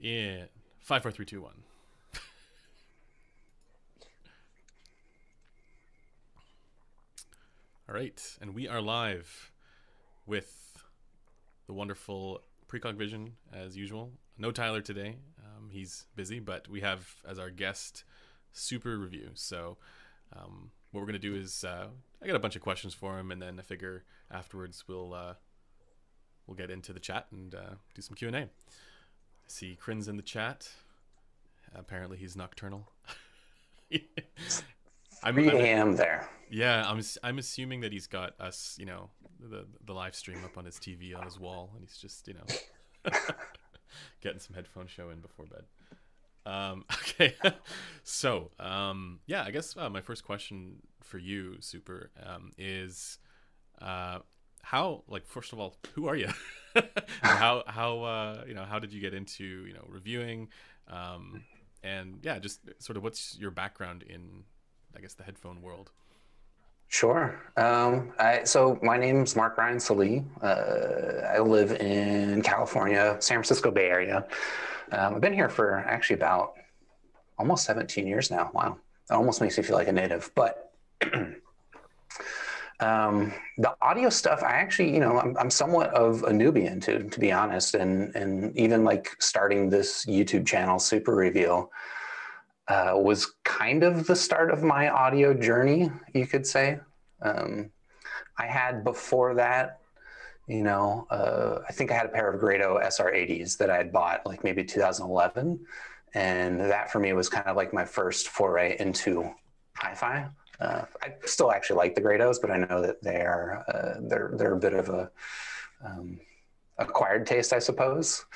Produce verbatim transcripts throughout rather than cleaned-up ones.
in five, four, three, two, one. All right, and we are live with the wonderful Precog Vision as usual. No Tyler today; um, he's busy. But we have as our guest Super Review. So um, what we're gonna do is uh, I got a bunch of questions for him, and then I figure afterwards we'll uh, we'll get into the chat and uh, do some Q and A. I see Crin's in the chat. Apparently, he's nocturnal. I'm, three A M there. Yeah, I'm. I'm assuming that he's got us, you know, the the live stream up on his T V on his wall, and he's just, you know, getting some headphone show in before bed. Um, okay, so um, yeah, I guess uh, my first question for you, Super, um, is uh, how, like, first of all, who are you? how how uh, you know how did you get into you know reviewing, um, and yeah, just sort of what's your background in, I guess, the headphone world? Sure. Um, I, so my name's Mark Ryan Salee. Uh, I live in California, San Francisco Bay Area. Um, I've been here for actually about almost seventeen years now. Wow. That almost makes me feel like a native. But um, the audio stuff, I actually, you know, I'm, I'm somewhat of a newbie into, to be honest. And, and even like starting this YouTube channel, Super Review, Uh, was kind of the start of my audio journey, you could say. Um, I had before that, you know, uh, I think I had a pair of Grado S R eighties that I had bought like maybe two thousand eleven. And that for me was kind of like my first foray into hi-fi. Uh, I still actually like the Grados, but I know that they are, uh, they're, they're a bit of a um, acquired taste, I suppose.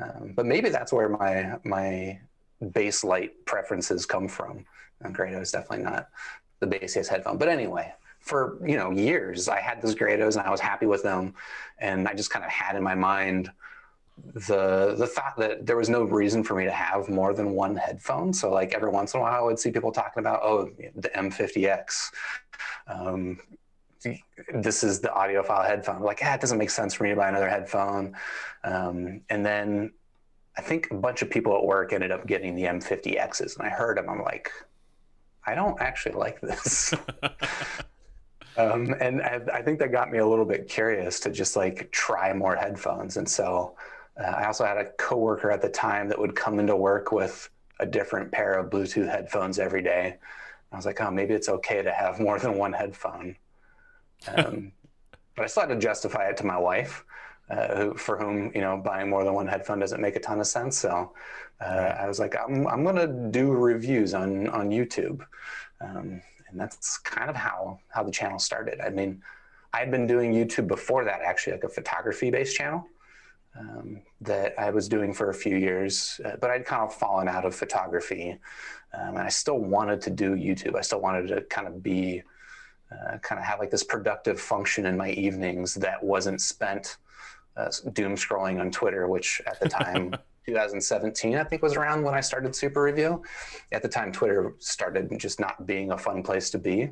Um, but maybe that's where my, my, bass light preferences come from. And Grado is definitely not the bassiest headphone. But anyway, for you know years, I had those Grados and I was happy with them. And I just kind of had in my mind the the thought that there was no reason for me to have more than one headphone. So like every once in a while, I would see people talking about, oh, the M fifty X. Um, this is the audiophile headphone. Like, ah, it doesn't make sense for me to buy another headphone. Um, and then I think a bunch of people at work ended up getting the M fifty X's, and I heard them. I'm like, I don't actually like this. um, and I, I think that got me a little bit curious to just like try more headphones. And so uh, I also had a coworker at the time that would come into work with a different pair of Bluetooth headphones every day. I was like, oh, maybe it's okay to have more than one headphone. Um, but I still had to justify it to my wife. Uh, who, for whom, you know, buying more than one headphone doesn't make a ton of sense. So uh, I was like, I'm, I'm going to do reviews on, on YouTube. Um, and that's kind of how, how the channel started. I mean, I'd been doing YouTube before that, actually, like a photography-based channel um, that I was doing for a few years. Uh, but I'd kind of fallen out of photography. Um, and I still wanted to do YouTube. I still wanted to kind of be, uh, kind of have like this productive function in my evenings that wasn't spent Uh, doom scrolling on Twitter, which at the time, two thousand seventeen, I think was around when I started Super Review. At the time, Twitter started just not being a fun place to be.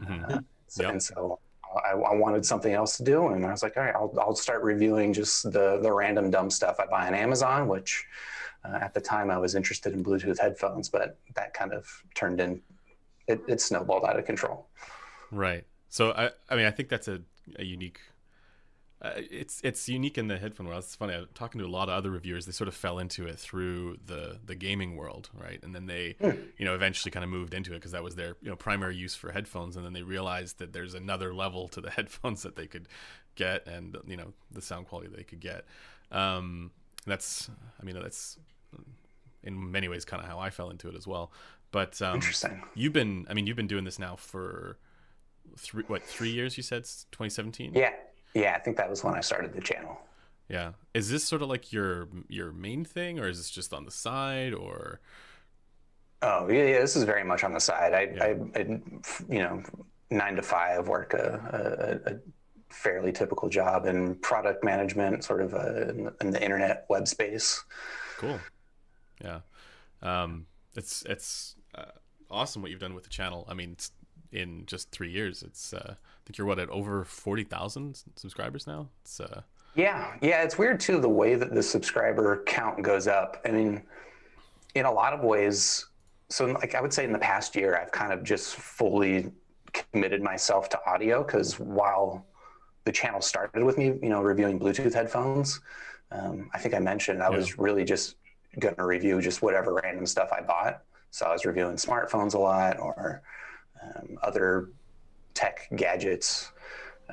Mm-hmm. uh, so, yep. And so I, I wanted something else to do. And I was like, all right, I'll, I'll start reviewing just the, the random dumb stuff I buy on Amazon, which uh, at the time I was interested in Bluetooth headphones, but that kind of turned in, it, it snowballed out of control. Right. So, I, I mean, I think that's a, a unique Uh, it's it's unique in the headphone world. It's funny. I'm talking to a lot of other reviewers. They sort of fell into it through the the gaming world, right? And then they, you know, eventually kind of moved into it because that was their you know primary use for headphones. And then they realized that there's another level to the headphones that they could get, and you know the sound quality they could get. Um, that's, I mean, that's in many ways kind of how I fell into it as well. But um, interesting. You've been, I mean, you've been doing this now for three what three years? You said twenty seventeen. Yeah. Yeah, I think that was when I started the channel. Yeah. Is this sort of like your your main thing, or is this just on the side, or? Oh, yeah, yeah this is very much on the side. I, yeah. I, I you know, nine to five work a, a, a fairly typical job in product management, sort of a, in, the, in the internet web space. Cool. Yeah. Um, it's it's uh, awesome what you've done with the channel. I mean, it's, in just three years, it's uh, I think you're what at over forty thousand subscribers now. It's uh, Yeah, yeah, it's weird too, the way that the subscriber count goes up. I mean, in a lot of ways, so like I would say in the past year, I've kind of just fully committed myself to audio, because while the channel started with me, you know, reviewing Bluetooth headphones, um, I think I mentioned I yeah. was really just going to review just whatever random stuff I bought. So I was reviewing smartphones a lot, or um, other tech gadgets.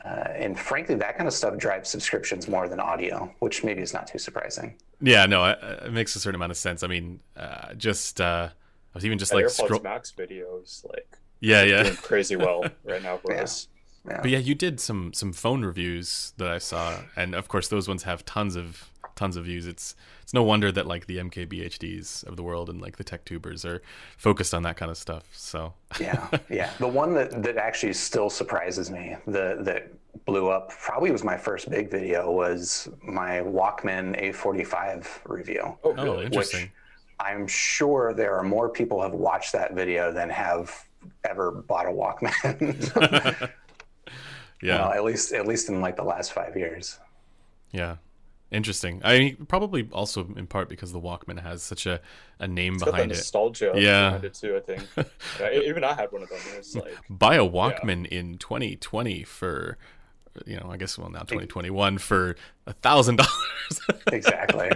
Uh, and frankly, that kind of stuff drives subscriptions more than audio, which maybe is not too surprising. Yeah, no, it, it makes a certain amount of sense. I mean, uh, just uh, I was even just yeah, like AirPods Max videos, like yeah, yeah, doing crazy well right now for yeah. us. Yeah. But yeah, you did some some phone reviews that I saw, and of course, those ones have tons of tons of views. It's it's no wonder that like the M K B H Ds of the world and like the tech tubers are focused on that kind of stuff. So yeah, yeah. The one that that actually still surprises me, the that blew up, probably was my first big video, was my Walkman A forty-five review. Oh, really? Interesting. Which I'm sure there are more people have watched that video than have ever bought a Walkman. Yeah, well, at least at least in like the last five years. Yeah. Interesting. I mean, probably also in part because the Walkman has such a, a name it's behind got the it. Nostalgia yeah. behind it too, I think. Yeah, even I had one of them. It was like, buy a Walkman yeah. in twenty twenty for, you know, I guess, well, now twenty twenty-one for a thousand dollars. Exactly.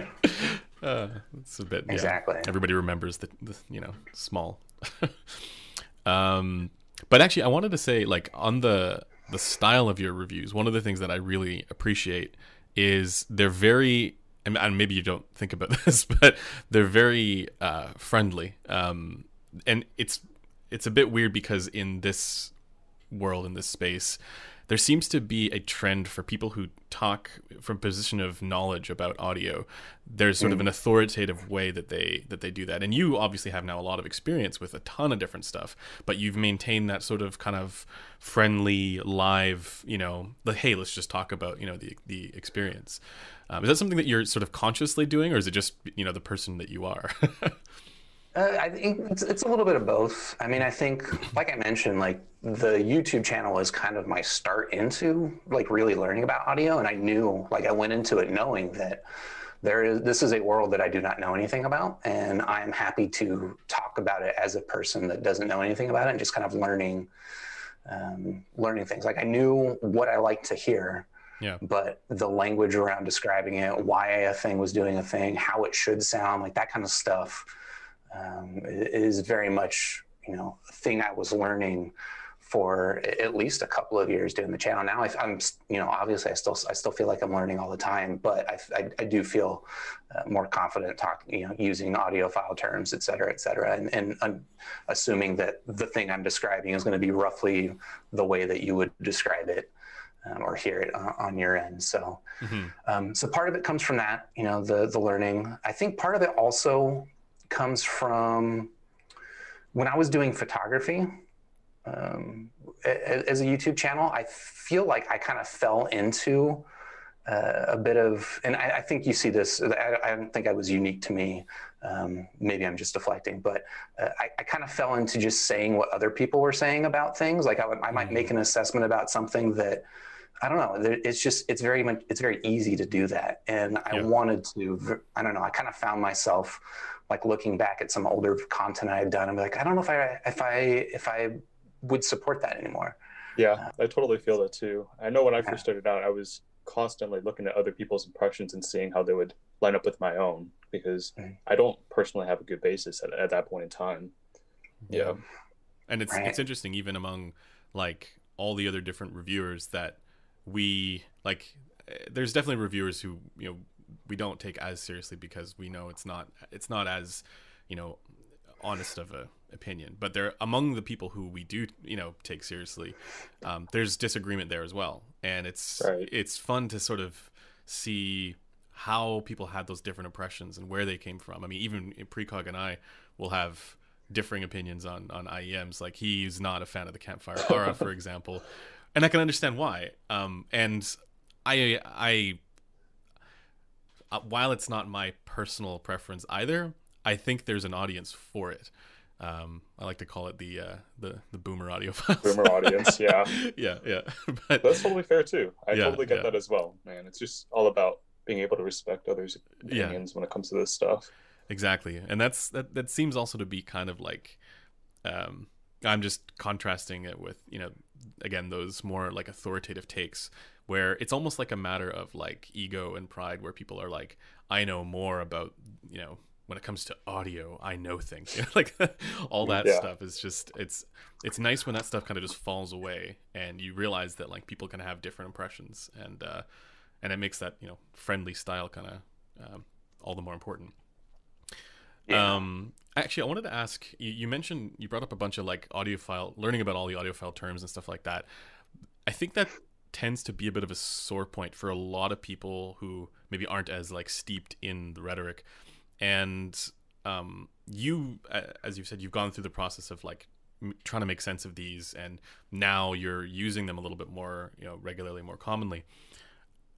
Uh, it's a bit. Exactly. Yeah, everybody remembers the, the you know, small. um, but actually, I wanted to say, like, on the the style of your reviews, one of the things that I really appreciate is they're very, and maybe you don't think about this, but they're very uh, friendly. Um, and it's it's a bit weird because in this world, in this space, there seems to be a trend for people who talk from a position of knowledge about audio. There's sort mm. of an authoritative way that they that they do that. And you obviously have now a lot of experience with a ton of different stuff, but you've maintained that sort of kind of friendly, live, you know, like, hey, let's just talk about, you know, the the experience. Um, is that something that you're sort of consciously doing, or is it just, you know, the person that you are? Uh, I think it's, it's a little bit of both. I mean, I think, like I mentioned, like the YouTube channel is kind of my start into like really learning about audio. And I knew, like I went into it knowing that there is, this is a world that I do not know anything about. And I'm happy to talk about it as a person that doesn't know anything about it, and just kind of learning, um, learning things. Like I knew what I liked to hear. Yeah. But the language around describing it, why a thing was doing a thing, how it should sound, like that kind of stuff. Um, it is very much, you know, a thing I was learning for at least a couple of years doing the channel. Now I, I'm, you know, obviously I still I still feel like I'm learning all the time, but I, I, I do feel uh, more confident talking, you know, using audio file terms, et cetera, et cetera, and, and um, assuming that the thing I'm describing is going to be roughly the way that you would describe it. Um, or hear it on, on your end. So, mm-hmm. um, so part of it comes from that, you know, the the learning. I think part of it also comes from when I was doing photography um, as a YouTube channel. I feel like I kind of fell into uh, a bit of, and I, I think you see this, I, I don't think I was unique to me. Um, maybe I'm just deflecting, but uh, I, I kind of fell into just saying what other people were saying about things. Like I, would, I might make an assessment about something that, I don't know. It's just, it's very much, it's very easy to do that. And I yeah. wanted to, I don't know, I kind of found myself like looking back at some older content I had done. I'm like, I don't know if I, if I, if I would support that anymore. Yeah. Uh, I totally feel that too. I know when I first started out, I was constantly looking at other people's impressions and seeing how they would line up with my own, because mm-hmm. I don't personally have a good basis at, at that point in time. Yeah. yeah. And it's, right. it's interesting, even among like all the other different reviewers that, we like there's definitely reviewers who, you know, we don't take as seriously because we know it's not it's not as, you know, honest of a opinion, but they're among the people who we do, you know, take seriously. Um, there's disagreement there as well. And it's right. it's fun to sort of see how people had those different impressions and where they came from. I mean, even Precog and I will have differing opinions on, on I E Ms. Like he's not a fan of the Campfire Aura, for example. And I can understand why. Um, and I, I, uh, while it's not my personal preference either, I think there's an audience for it. Um, I like to call it the uh, the the boomer audio files. Boomer audience, yeah, yeah, yeah. But that's totally fair too. I yeah, totally get yeah. that as well, man. It's just all about being able to respect others' opinions yeah. when it comes to this stuff. Exactly, and that's that. That seems also to be kind of like, um, I'm just contrasting it with, you know, again, those more like authoritative takes where it's almost like a matter of like ego and pride, where people are like, I know more about, you know, when it comes to audio, I know things, you know, like all that yeah. stuff is just, it's, it's nice when that stuff kind of just falls away and you realize that like people can have different impressions, and, uh, and it makes that, you know, friendly style kind of, um, all the more important. Yeah. Um, actually, I wanted to ask, you, you mentioned, you brought up a bunch of like audiophile, learning about all the audiophile terms and stuff like that. I think that tends to be a bit of a sore point for a lot of people who maybe aren't as like steeped in the rhetoric. And um, you, as you've said, you've gone through the process of like m- trying to make sense of these, and now you're using them a little bit more, you know, regularly, more commonly.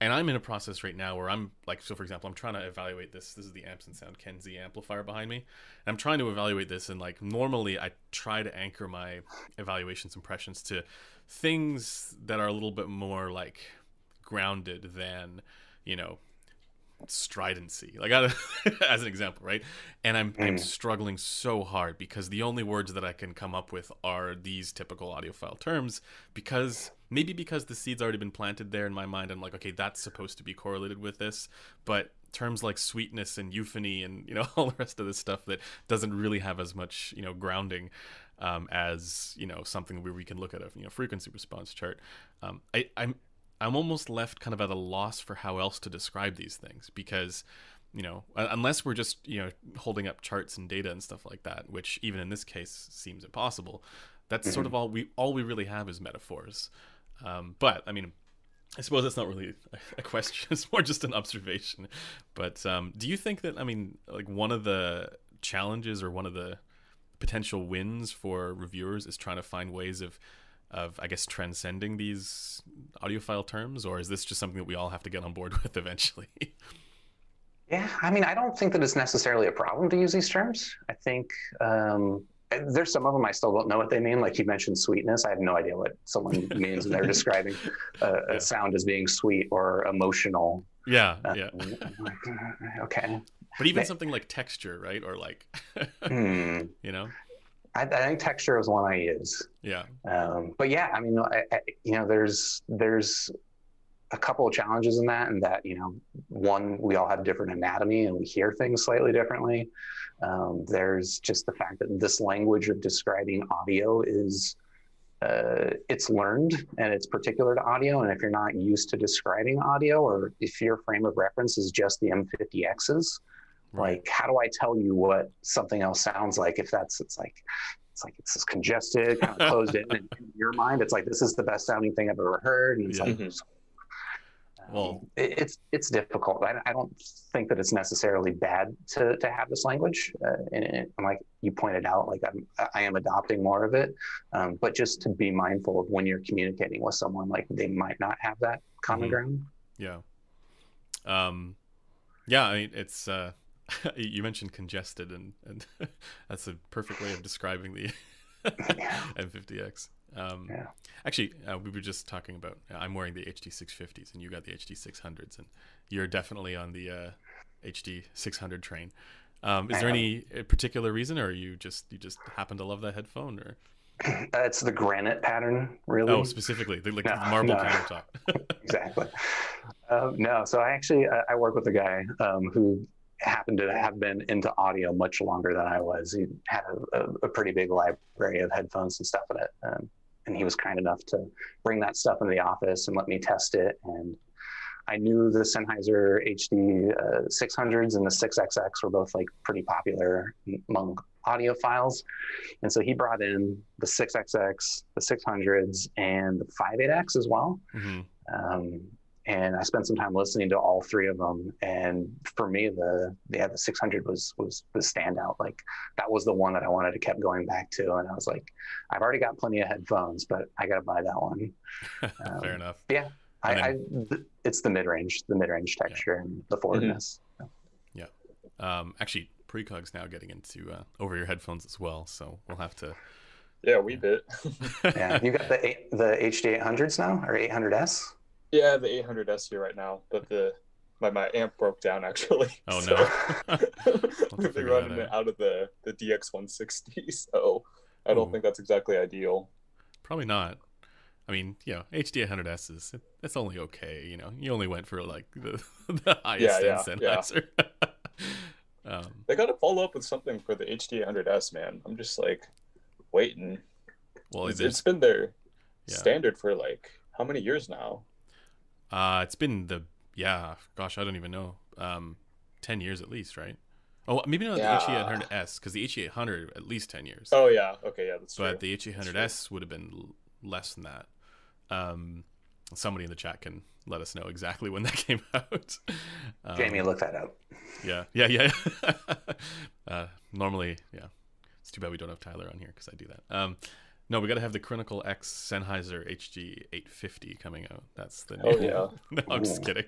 And I'm in a process right now where I'm like, so for example, I'm trying to evaluate this. This is the Amps and Sound Kenzie amplifier behind me. And I'm trying to evaluate this, and like normally I try to anchor my evaluations, impressions to things that are a little bit more like grounded than, you know, stridency, like I, as an example, right? And I'm, mm. I'm struggling so hard because the only words that I can come up with are these typical audiophile terms, because maybe because the seed's already been planted there in my mind. I'm like, okay, that's supposed to be correlated with this, but terms like sweetness and euphony and, you know, all the rest of this stuff that doesn't really have as much, you know, grounding um as, you know, something where we can look at a, you know, frequency response chart. um I I'm I'm almost left kind of at a loss for how else to describe these things, because, you know, unless we're just, you know, holding up charts and data and stuff like that, which even in this case seems impossible, that's mm-hmm. sort of all we all we really have is metaphors. Um, but I mean, I suppose that's not really a question. It's more just an observation. But um, do you think that, I mean, like one of the challenges or one of the potential wins for reviewers is trying to find ways of of, I guess, transcending these audiophile terms? Or is this just something that we all have to get on board with eventually? Yeah, I mean, I don't think that it's necessarily a problem to use these terms. I think um, there's some of them I still don't know what they mean. Like you mentioned sweetness. I have no idea what someone means when they're describing a, a yeah. sound as being sweet or emotional. Yeah, uh, yeah. Okay. But even they, something like texture, right? Or like, hmm. you know? I, I think texture is one I use. Yeah. Um, but yeah, I mean, I, I, you know, there's there's a couple of challenges in that, and that, you know, one, we all have different anatomy and we hear things slightly differently. Um, there's just the fact that this language of describing audio is uh, it's learned and it's particular to audio. And if you're not used to describing audio, or if your frame of reference is just the M fifty X's. Like, how do I tell you what something else sounds like if that's, it's like, it's like, it's just congested, kind of closed in, and in your mind, it's like, this is the best sounding thing I've ever heard. And it's yeah. like, um, well, it, it's, it's difficult. I, I don't think that it's necessarily bad to, to have this language. Uh, and, and like you pointed out, like I'm, I am adopting more of it, um, but just to be mindful of when you're communicating with someone, like they might not have that common mm-hmm. ground. Yeah. Um, yeah, I mean, it's, uh, you mentioned congested, and, and that's a perfect way of describing the M fifty X. Um, yeah. Actually, uh, we were just talking about, uh, I'm wearing the H D six fifties and you got the H D six hundreds, and you're definitely on the uh, H D six hundred train. Um, is I there know. any particular reason, or you just you just happen to love that headphone? Or uh, it's the granite pattern, really. Oh, specifically, the, like no, the marble no. countertop. Exactly. Um, no, so I actually, I, I work with a guy um, who happened to have been into audio much longer than I was. He had a, a, a pretty big library of headphones and stuff in it. Um, and he was kind enough to bring that stuff into the office and let me test it. And I knew the Sennheiser H D uh, six hundreds and the six X X were both like pretty popular among audiophiles. And so he brought in the six X X, the six hundreds, and the five eight X as well. Mm-hmm. Um, And I spent some time listening to all three of them. And for me, the yeah, the six hundred was was the standout. Like that was the one that I wanted to kept going back to. And I was like, I've already got plenty of headphones, but I got to buy that one. Um, Fair enough. Yeah, I, I, mean, I th- it's the mid range, the mid range texture yeah. and the forwardness. Mm-hmm. Yeah. Um, actually, precog's now getting into uh, over your headphones as well, so we'll have to. Yeah, we bit. Yeah, you got the eight, the H D eight hundreds now, or eight hundred S? Yeah, the eight hundred S here right now, but the my my amp broke down actually. Oh so. No! We've been running it out of the the D X one sixty, so I don't Ooh. think that's exactly ideal. Probably not. I mean, you know, H D eight hundred S is it, it's only okay. You know, you only went for like the, the highest yeah, end yeah, sensor. Yeah. um, they got to follow up with something for the H D eight hundred S, man. I'm just like waiting. Well, it's, it's been their yeah. standard for like how many years now? Uh, it's been the yeah, gosh, I don't even know. Um, ten years at least, right? Oh, maybe not yeah. the H D eight hundred S, because the H D eight hundred at least ten years. Oh yeah, okay, yeah, that's true. But the H D eight hundred S would have been less than that. Um, somebody in the chat can let us know exactly when that came out. Um, Jamie, look that up. Yeah, yeah, yeah. uh, normally, yeah. It's too bad we don't have Tyler on here because I do that. Um, no, we got to have the Chronicle X Sennheiser H G eight fifty coming out. That's the new. Oh yeah. No, I'm just kidding.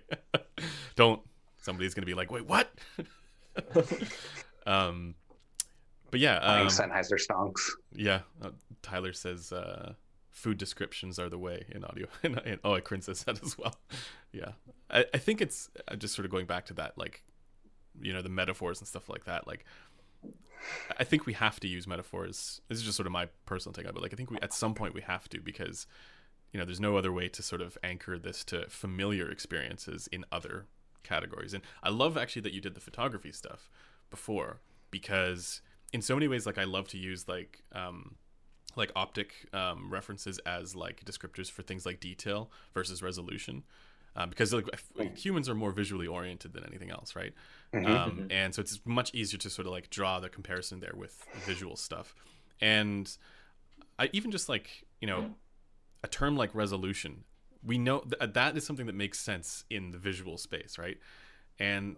Don't. Somebody's gonna be like, wait, what? um, but yeah. Um, Sennheiser stonks. Yeah. Uh, Tyler says. Uh, Food descriptions are the way in audio. and, and, oh, Corinne says that as well. Yeah. I, I think it's just sort of going back to that, like, you know, the metaphors and stuff like that. Like, I think we have to use metaphors. This is just sort of my personal take on it, but like, I think we, at some point we have to, because, you know, there's no other way to sort of anchor this to familiar experiences in other categories. And I love actually that you did the photography stuff before, because in so many ways, like I love to use like, um, like optic um, references as like descriptors for things like detail versus resolution, um, because like humans are more visually oriented than anything else, right? Mm-hmm. Um, and so it's much easier to sort of like draw the comparison there with visual stuff. And I even just like, you know, a term like resolution, we know th- that is something that makes sense in the visual space, right? And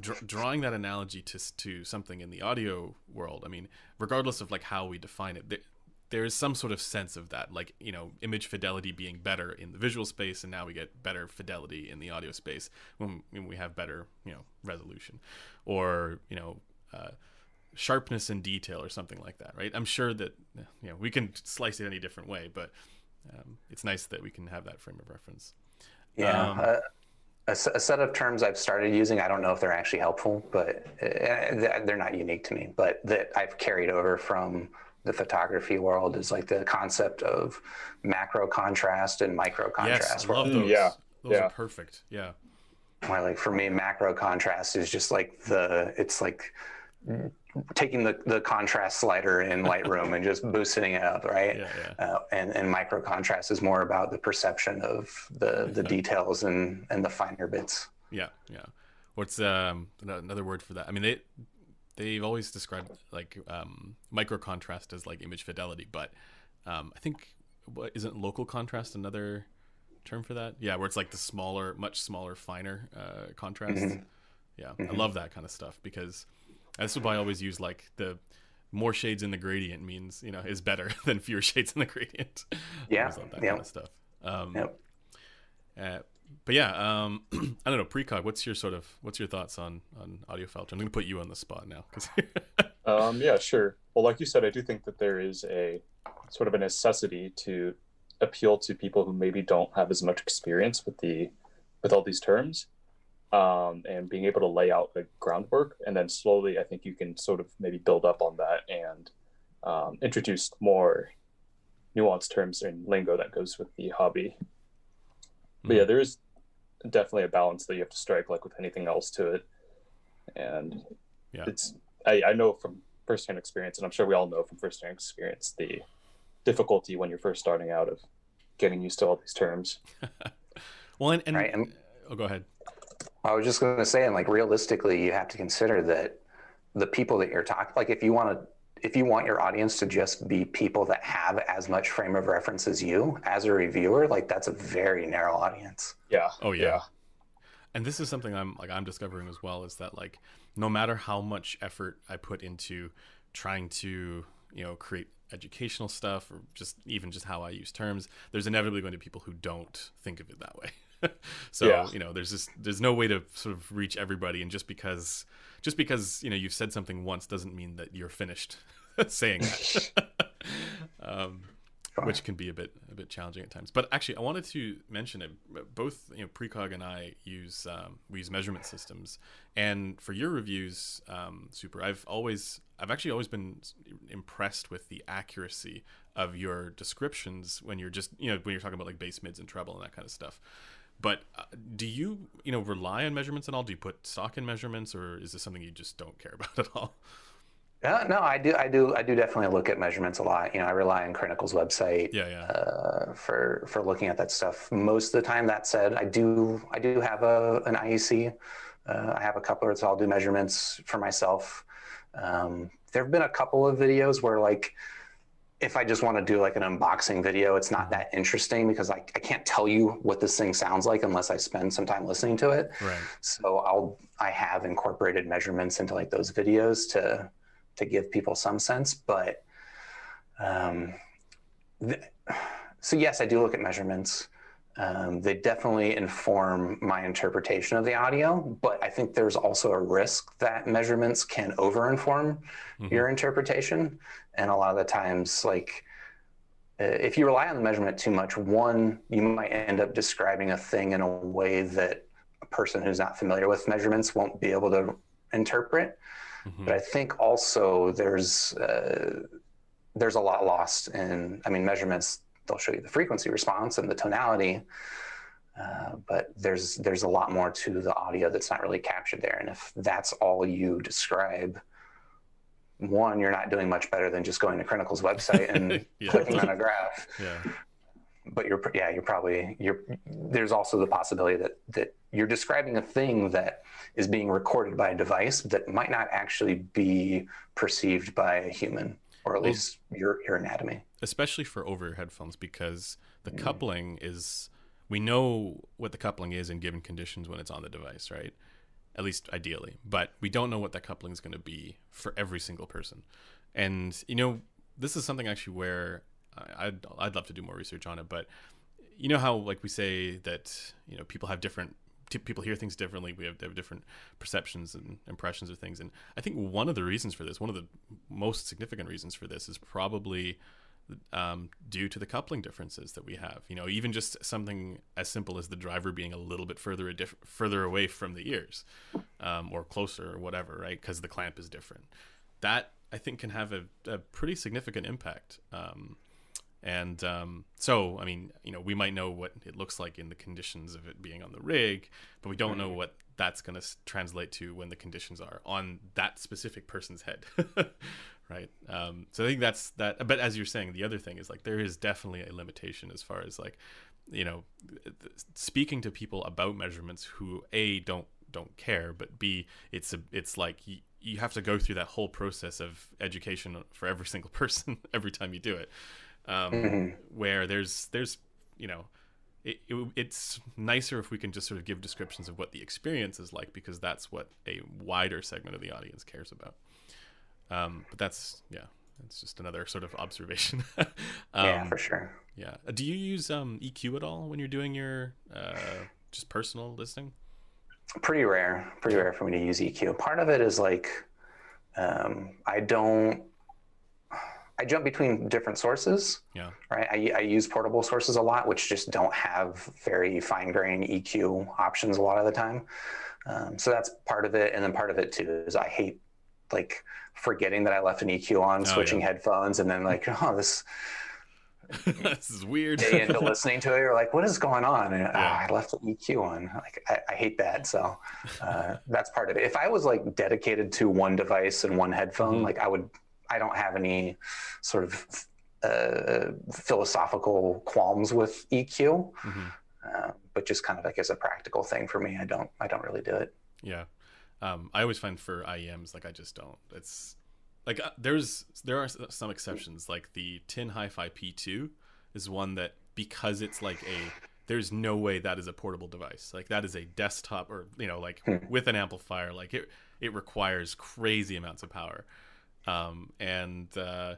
dr- drawing that analogy to to something in the audio world, I mean, regardless of like how we define it, th- there is some sort of sense of that, like, you know, image fidelity being better in the visual space, and now we get better fidelity in the audio space when we have better, you know, resolution, or, you know, uh, sharpness and detail or something like that, right? I'm sure that, you know, we can slice it any different way, but um, it's nice that we can have that frame of reference. Yeah, um, uh, a, a set of terms I've started using, I don't know if they're actually helpful, but uh, they're not unique to me, but that I've carried over from the photography world is like the concept of macro contrast and micro contrast. Yes, I love those. Yeah, those yeah. are perfect. Yeah. Well, like for me, macro contrast is just like the, it's like taking the, the contrast slider in Lightroom and just boosting it up, right? Yeah, yeah. Uh, and, and micro contrast is more about the perception of the, the details and, and the finer bits. Yeah, yeah. What's um, another word for that? I mean, they... They've always described like um, micro contrast as like image fidelity, but um, I think what, isn't local contrast another term for that? Yeah, where it's like the smaller, much smaller, finer uh, contrast. Mm-hmm. Yeah, mm-hmm. I love that kind of stuff, because that's what I always use. Like the more shades in the gradient means, you know, is better than fewer shades in the gradient. Yeah, I always love that yep. kind of stuff. Um, yep. Uh, But yeah, um, I don't know, Precog, what's your sort of, what's your thoughts on, on audiophile terms? I'm going to put you on the spot now. um, yeah, sure. Well, like you said, I do think that there is a sort of a necessity to appeal to people who maybe don't have as much experience with the, with all these terms, um, and being able to lay out the groundwork. And then slowly, I think you can sort of maybe build up on that and um, introduce more nuanced terms and lingo that goes with the hobby. But yeah, there is definitely a balance that you have to strike, like with anything else to it. And yeah. it's I, I know from firsthand experience, and I'm sure we all know from firsthand experience, the difficulty when you're first starting out of getting used to all these terms. well, and, and, right, and oh, go ahead. I was just going to say, and like realistically, you have to consider that the people that you're talking, like if you want to, if you want your audience to just be people that have as much frame of reference as you, as a reviewer, like that's a very narrow audience. Yeah. Oh yeah. yeah. And this is something I'm like, I'm discovering as well, is that like, no matter how much effort I put into trying to, you know, create educational stuff, or just even just how I use terms, there's inevitably going to be people who don't think of it that way. So, yeah. you know, there's just, there's no way to sort of reach everybody. And just because, just because, you know, you've said something once doesn't mean that you're finished saying that, um, which can be a bit, a bit challenging at times. But actually I wanted to mention it. Both, you know, Precog and I use, um, we use measurement systems, and for your reviews, um, Super, I've always, I've actually always been impressed with the accuracy of your descriptions when you're just, you know, when you're talking about like bass, mids and treble and that kind of stuff. But uh, do you, you know, rely on measurements at all? Do you put stock in measurements, or is this something you just don't care about at all? No, no, I do. I do. I do definitely look at measurements a lot. You know, I rely on Critical's website yeah, yeah. Uh, for for looking at that stuff most of the time. That said, I do. I do have a an I E C. Uh, I have a coupler, so I'll do measurements for myself. Um, there have been a couple of videos where, like, if I just want to do like an unboxing video, it's not that interesting because I, I can't tell you what this thing sounds like unless I spend some time listening to it. Right. So I'll I have incorporated measurements into like those videos to to give people some sense. But um, th- so yes, I do look at measurements. Um, they definitely inform my interpretation of the audio, but I think there's also a risk that measurements can over-inform mm-hmm. your interpretation. And a lot of the times, like, if you rely on the measurement too much, one, you might end up describing a thing in a way that a person who's not familiar with measurements won't be able to interpret. Mm-hmm. But I think also there's uh, there's a lot lost in, I mean, measurements, they'll show you the frequency response and the tonality, uh, but there's there's a lot more to the audio that's not really captured there. And if that's all you describe, one, you're not doing much better than just going to Critical's website and yeah. clicking on a graph. Yeah. But you're yeah you're probably you're there's also the possibility that that you're describing a thing that is being recorded by a device that might not actually be perceived by a human. Or at least your your anatomy. Especially for over your headphones, because the mm. coupling is, we know what the coupling is in given conditions when it's on the device, right? At least ideally. But we don't know what that coupling is going to be for every single person. And, you know, this is something actually where I, I'd, I'd love to do more research on it. But you know how, like, we say that, you know, people have different, people hear things differently. We have, have different perceptions and impressions of things. And I think one of the reasons for this, one of the most significant reasons for this, is probably um, due to the coupling differences that we have. You know, even just something as simple as the driver being a little bit further, diff- further away from the ears, um, or closer or whatever, right? Because the clamp is different. That, I think, can have a, a pretty significant impact. Um, And um, so, I mean, you know, we might know what it looks like in the conditions of it being on the rig, but we don't know what that's going to translate to when the conditions are on that specific person's head, right? Um, so I think that's that. But as you're saying, the other thing is, like, there is definitely a limitation as far as, like, you know, speaking to people about measurements who A, don't don't care, but B, it's a, it's like y- you have to go through that whole process of education for every single person every time you do it. Um, mm-hmm. Where there's, there's, you know, it, it, it's nicer if we can just sort of give descriptions of what the experience is like, because that's what a wider segment of the audience cares about. Um, but that's, yeah, it's just another sort of observation. um, yeah, for sure. Yeah. Do you use um, E Q at all when you're doing your uh, just personal listening? Pretty rare, pretty rare for me to use E Q. Part of it is like, um, I don't, I jump between different sources, yeah. right? I, I use portable sources a lot, which just don't have very fine-grained E Q options a lot of the time. Um, so that's part of it. And then part of it too is I hate like forgetting that I left an E Q on, oh, switching yeah. headphones, and then like, oh, this, this is weird. Day into listening to it, you're like, what is going on? And yeah. ah, I left the E Q on. Like, I, I hate that. So uh, that's part of it. If I was like dedicated to one device and one headphone, mm-hmm. like I would. I don't have any sort of uh, philosophical qualms with E Q, mm-hmm. uh, but just kind of like as a practical thing for me, I don't, I don't really do it. Yeah, um, I always find for I E Ms, like I just don't. It's like uh, there's there are some exceptions, like the Tin Hi-Fi P two is one that, because it's like a there's no way that is a portable device. Like that is a desktop, or you know, like hmm. with an amplifier. Like it it requires crazy amounts of power. Um, and, uh,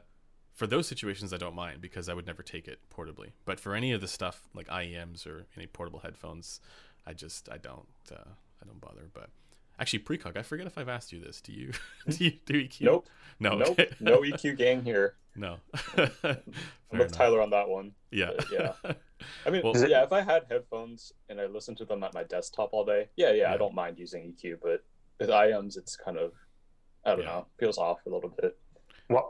for those situations, I don't mind because I would never take it portably. But for any of the stuff like I E Ms or any portable headphones, I just I don't uh, I don't bother. But actually, Precog, I forget if I've asked you this. Do you do, you, do E Q? Nope. No. Nope. Okay. No E Q gang here. No. I'm with Tyler on that one. Yeah. Yeah. I mean, well, yeah. If I had headphones and I listened to them at my desktop all day, yeah, yeah, yeah. I don't mind using E Q, but with I E Ms, it's kind of I don't yeah. know, peels off a little bit.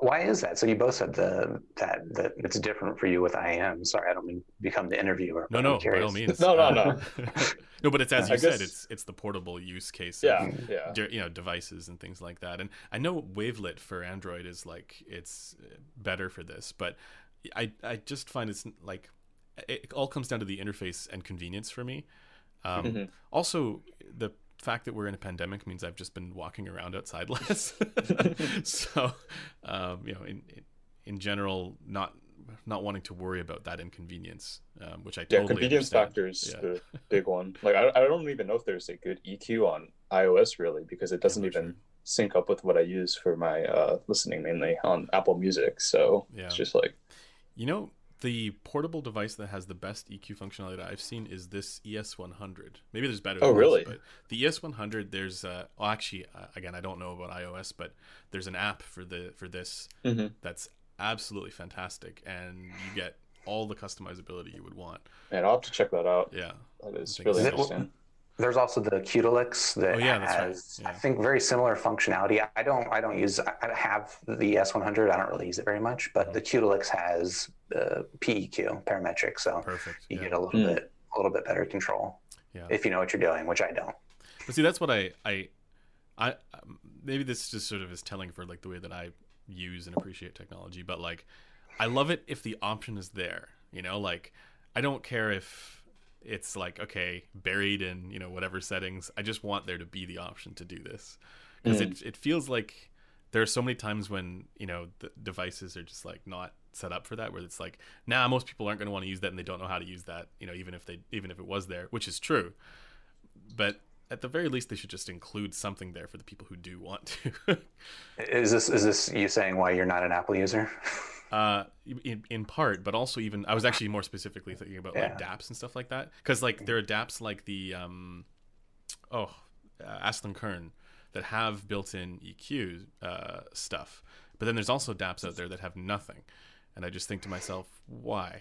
Why is that? So you both said the, that that it's different for you with I A M. Sorry, I don't mean become the interviewer. No, no, by all means. no, no, no. No, but it's as you I said, guess... it's it's the portable use case. Yeah, of, yeah. You know, devices and things like that. And I know Wavelet for Android is like it's better for this, but I I just find it's like it all comes down to the interface and convenience for me. Um, mm-hmm. Also the fact that we're in a pandemic means I've just been walking around outside less. So, um, you know, in, in in general, not not wanting to worry about that inconvenience, um, which I yeah, totally convenience understand. Factors yeah. the big one. Like I I don't even know if there's a good E Q on iOS really because it doesn't yeah, even sure. sync up with what I use for my uh, listening mainly on Apple Music. So yeah. it's just like, you know. The portable device that has the best E Q functionality that I've seen is this E S one hundred. Maybe there's better. Oh, really? This, but the E S one hundred, there's uh, well, actually, uh, again, I don't know about iOS, but there's an app for the for this mm-hmm. that's absolutely fantastic, and you get all the customizability you would want. And I'll have to check that out. Yeah, that is really so. Interesting. There's also the Qtulix that oh, yeah, has, right. yeah. I think, very similar functionality. I don't, I don't use, I have the E S one hundred. I don't really use it very much, but mm-hmm. the Qtulix has uh, P E Q, parametric, so Perfect. you yeah. get a little mm-hmm. bit, a little bit better control yeah. if you know what you're doing, which I don't. But see, that's what I, I, I, maybe this just sort of is telling for like the way that I use and appreciate technology, but like, I love it if the option is there. You know, like I don't care if it's like, okay, buried in, you know, whatever settings, I just want there to be the option to do this because mm. it it feels like there are so many times when, you know, the devices are just like not set up for that, where it's like, nah, most people aren't going to want to use that and they don't know how to use that, you know, even if they even if it was there, which is true. But at the very least, they should just include something there for the people who do want to. Is this is this you saying why you're not an Apple user? Uh, in, in part, but also even, I was actually more specifically thinking about yeah. like dApps and stuff like that. Cause like there are dApps like the, um, oh, uh, Aslan Kern that have built-in E Q, uh, stuff, but then there's also dApps out there that have nothing. And I just think to myself, why,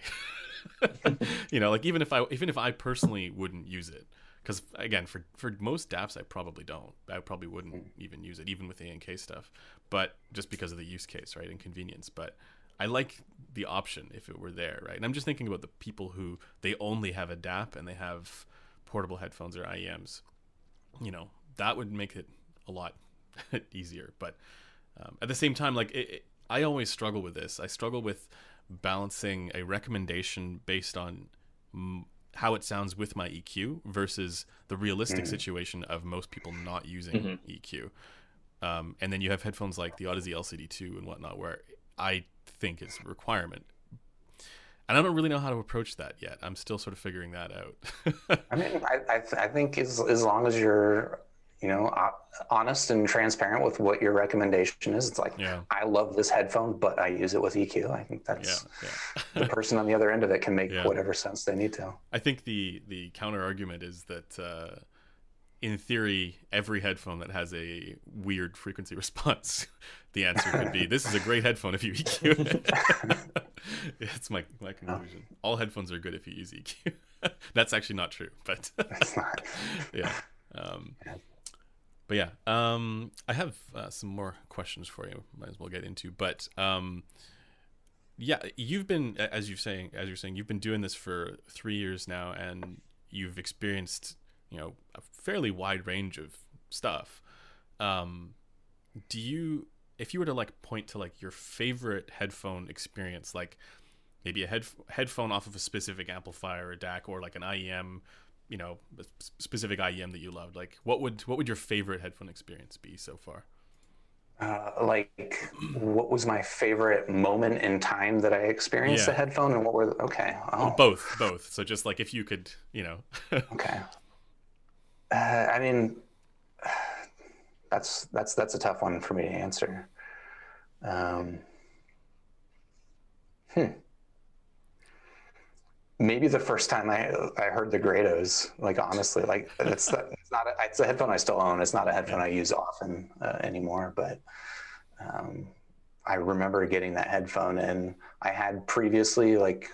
you know, like even if I, even if I personally wouldn't use it, cause again, for, for most dApps, I probably don't, I probably wouldn't even use it, even with the A N K stuff, but just because of the use case, right? And convenience, but I like the option if it were there, right? And I'm just thinking about the people who they only have a dApp and they have portable headphones or I E Ms. You know, that would make it a lot easier. But um, at the same time, like it, it, I always struggle with this. I struggle with balancing a recommendation based on m- how it sounds with my E Q versus the realistic mm-hmm. situation of most people not using mm-hmm. E Q. Um, and then you have headphones like the Odyssey L C D two and whatnot, where I think it's a requirement, and I don't really know how to approach that yet. I'm still sort of figuring that out. I mean, I I, th- I think as as long as you're, you know, honest and transparent with what your recommendation is, it's like, yeah. I love this headphone, but I use it with E Q. I think that's yeah, yeah. the person on the other end of it can make yeah. whatever sense they need to. I think the the counter argument is that, uh, in theory, every headphone that has a weird frequency response, the answer could be, this is a great headphone if you E Q it. That's my, my conclusion. All headphones are good if you use E Q. That's actually not true, but that's not. yeah. Um, but yeah, um, I have uh, some more questions for you. Might as well get into, but um, yeah, you've been, as you're saying, as you're saying, you've been doing this for three years now, and you've experienced, you know, a fairly wide range of stuff. Um, do you, if you were to like point to like your favorite headphone experience, like maybe a head, headphone off of a specific amplifier or D A C, or like an I E M, you know, a specific I E M that you loved, like what would, what would your favorite headphone experience be so far? Uh, like what was my favorite moment in time that I experienced yeah. the headphone, and what were, the, okay. Oh. Well, both, both. So just like, if you could, you know. Okay. Uh, I mean, that's that's that's a tough one for me to answer. Um, hmm. Maybe the first time I I heard the Grados, like honestly, like it's, it's not a, it's a headphone I still own. It's not a headphone yeah. I use often uh, anymore, but um, I remember getting that headphone, and I had previously like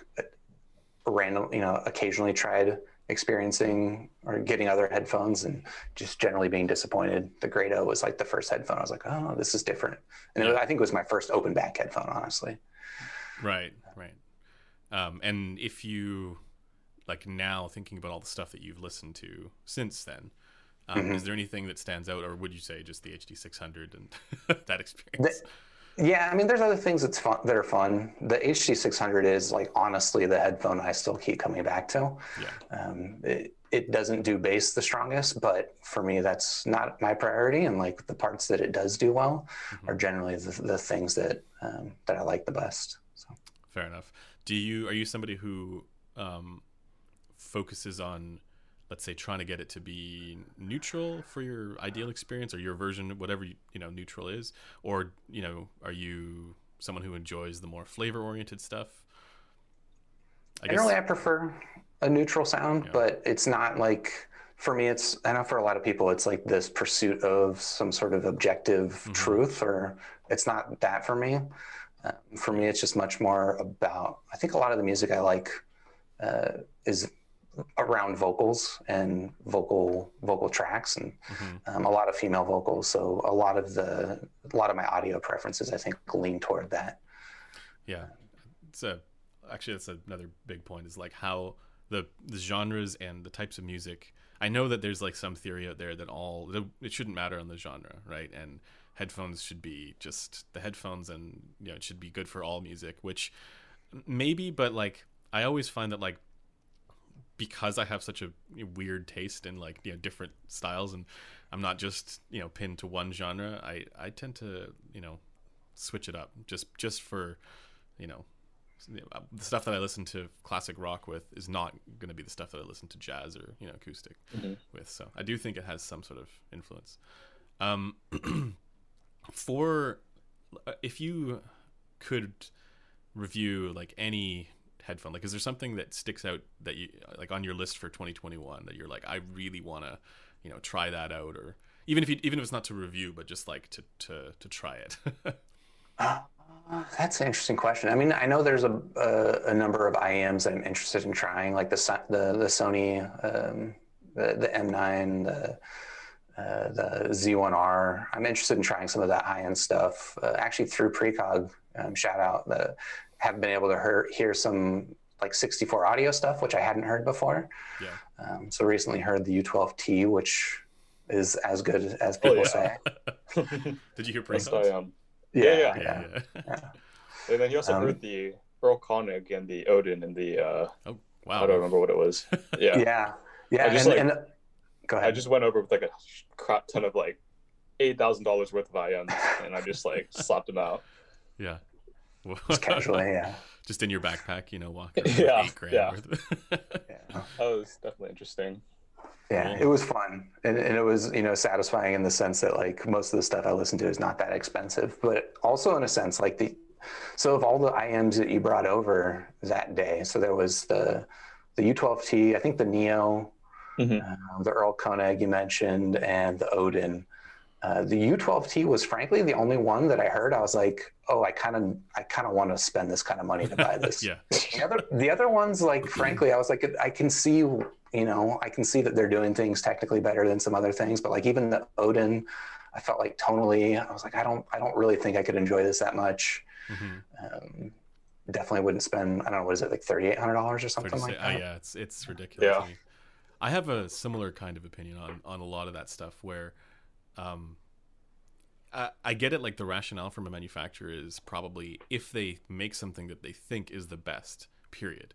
random, you know, occasionally tried experiencing or getting other headphones and just generally being disappointed. The Grado was like the first headphone. I was like, oh, this is different. And yeah. it was, I think it was my first open back headphone, honestly. Right, right. Um, and if you, like now thinking about all the stuff that you've listened to since then, um, mm-hmm. is there anything that stands out, or would you say just the H D six hundred and that experience? The, yeah, I mean, there's other things that's fun, that are fun. The H D six hundred is like, honestly, the headphone I still keep coming back to. Yeah. Um, it, it doesn't do bass the strongest, but for me, that's not my priority. And like the parts that it does do well mm-hmm. are generally the, the things that, um, that I like the best. So. Fair enough. Do you, are you somebody who um, focuses on, let's say, trying to get it to be neutral for your ideal experience or your version, whatever, you, you know, neutral is, or, you know, are you someone who enjoys the more flavor oriented stuff? I Generally, guess... I prefer a neutral sound, yeah. but it's not like, for me, it's, I know for a lot of people, it's like this pursuit of some sort of objective mm-hmm. truth, or it's not that for me. Uh, for me, it's just much more about, I think a lot of the music I like uh, is around vocals and vocal vocal tracks and mm-hmm. um, a lot of female vocals. So a lot of the a lot of my audio preferences, I think, lean toward that. Yeah, it's a, actually that's another big point, is like how the, the genres and the types of music. I know that there's like some theory out there that all it shouldn't matter on the genre, right? And headphones should be just the headphones, and you know, it should be good for all music, which maybe, but like I always find that like because I have such a weird taste in like, you know, different styles, and I'm not just, you know, pinned to one genre, I, I tend to, you know, switch it up just just for, you know, the stuff that I listen to classic rock with is not going to be the stuff that I listen to jazz or, you know, acoustic mm-hmm. with. So I do think it has some sort of influence. Um For if you could review like any headphone, like is there something that sticks out that you like on your list for twenty twenty-one that you're like, I really want to, you know, try that out, or even if you, even if it's not to review, but just like to to to try it. uh, that's an interesting question. I mean, I know there's a a, a number of I E Ms that I'm interested in trying, like the the the Sony um, the the M nine the. Uh, the Z one R. I'm interested in trying some of that high-end stuff. Uh, actually, through Precog, um, shout out, uh, have been able to hear, hear some like sixty-four audio stuff, which I hadn't heard before. Yeah. Um, so recently heard the U twelve T, which is as good as people oh, yeah. say. Did you hear Precog? Um, yeah, yeah, yeah. yeah. yeah. yeah. yeah. And then you also um, heard the Earl Koenig and the Odin and the. Uh, oh wow! I don't remember what it was. Yeah. Yeah. Yeah. I just, and, like, and, Go ahead. I just went over with like a crap ton of like eight thousand dollars worth of I Ms, and I just like slapped them out. Yeah, just casually, yeah. Just in your backpack, you know, walking. Yeah, eight grand yeah. Worth of yeah. That was definitely interesting. Yeah, yeah. It was fun, and, and it was, you know, satisfying in the sense that like most of the stuff I listen to is not that expensive, but also in a sense like the so of all the I Ms that you brought over that day, so there was the the U twelve T, I think the Neo. Mm-hmm. Uh, the Earl Koenig you mentioned, and the Odin. Uh, the U twelve T was frankly the only one that I heard. I was like, "Oh, I kind of, I kind of want to spend this kind of money to buy this." yeah. The other, the other ones, like frankly, I was like, I can see, you know, I can see that they're doing things technically better than some other things, but like even the Odin, I felt like tonally, I was like, I don't, I don't really think I could enjoy this that much. Mm-hmm. Um, definitely wouldn't spend. I don't know, what is it, like thirty-eight hundred dollars or something like that? Oh, yeah, it's it's ridiculous. Yeah. I have a similar kind of opinion on, on a lot of that stuff where um, I, I get it. Like the rationale from a manufacturer is probably if they make something that they think is the best, period,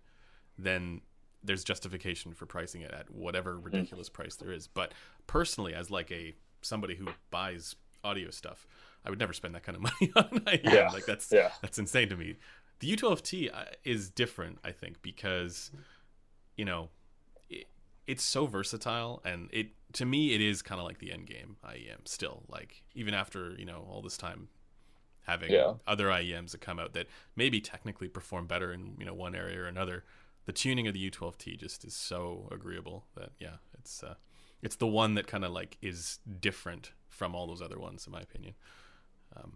then there's justification for pricing it at whatever ridiculous price there is. But personally, as like a somebody who buys audio stuff, I would never spend that kind of money on it. Yeah. Like that's, yeah. that's insane to me. The U twelve T is different, I think, because, you know, it's so versatile, and it to me it is kind of like the end game I E M still, like even after, you know, all this time having yeah. other I E Ms that come out that maybe technically perform better in, you know, one area or another. The tuning of the U twelve T just is so agreeable that yeah, it's uh, it's the one that kind of like is different from all those other ones, in my opinion. Um,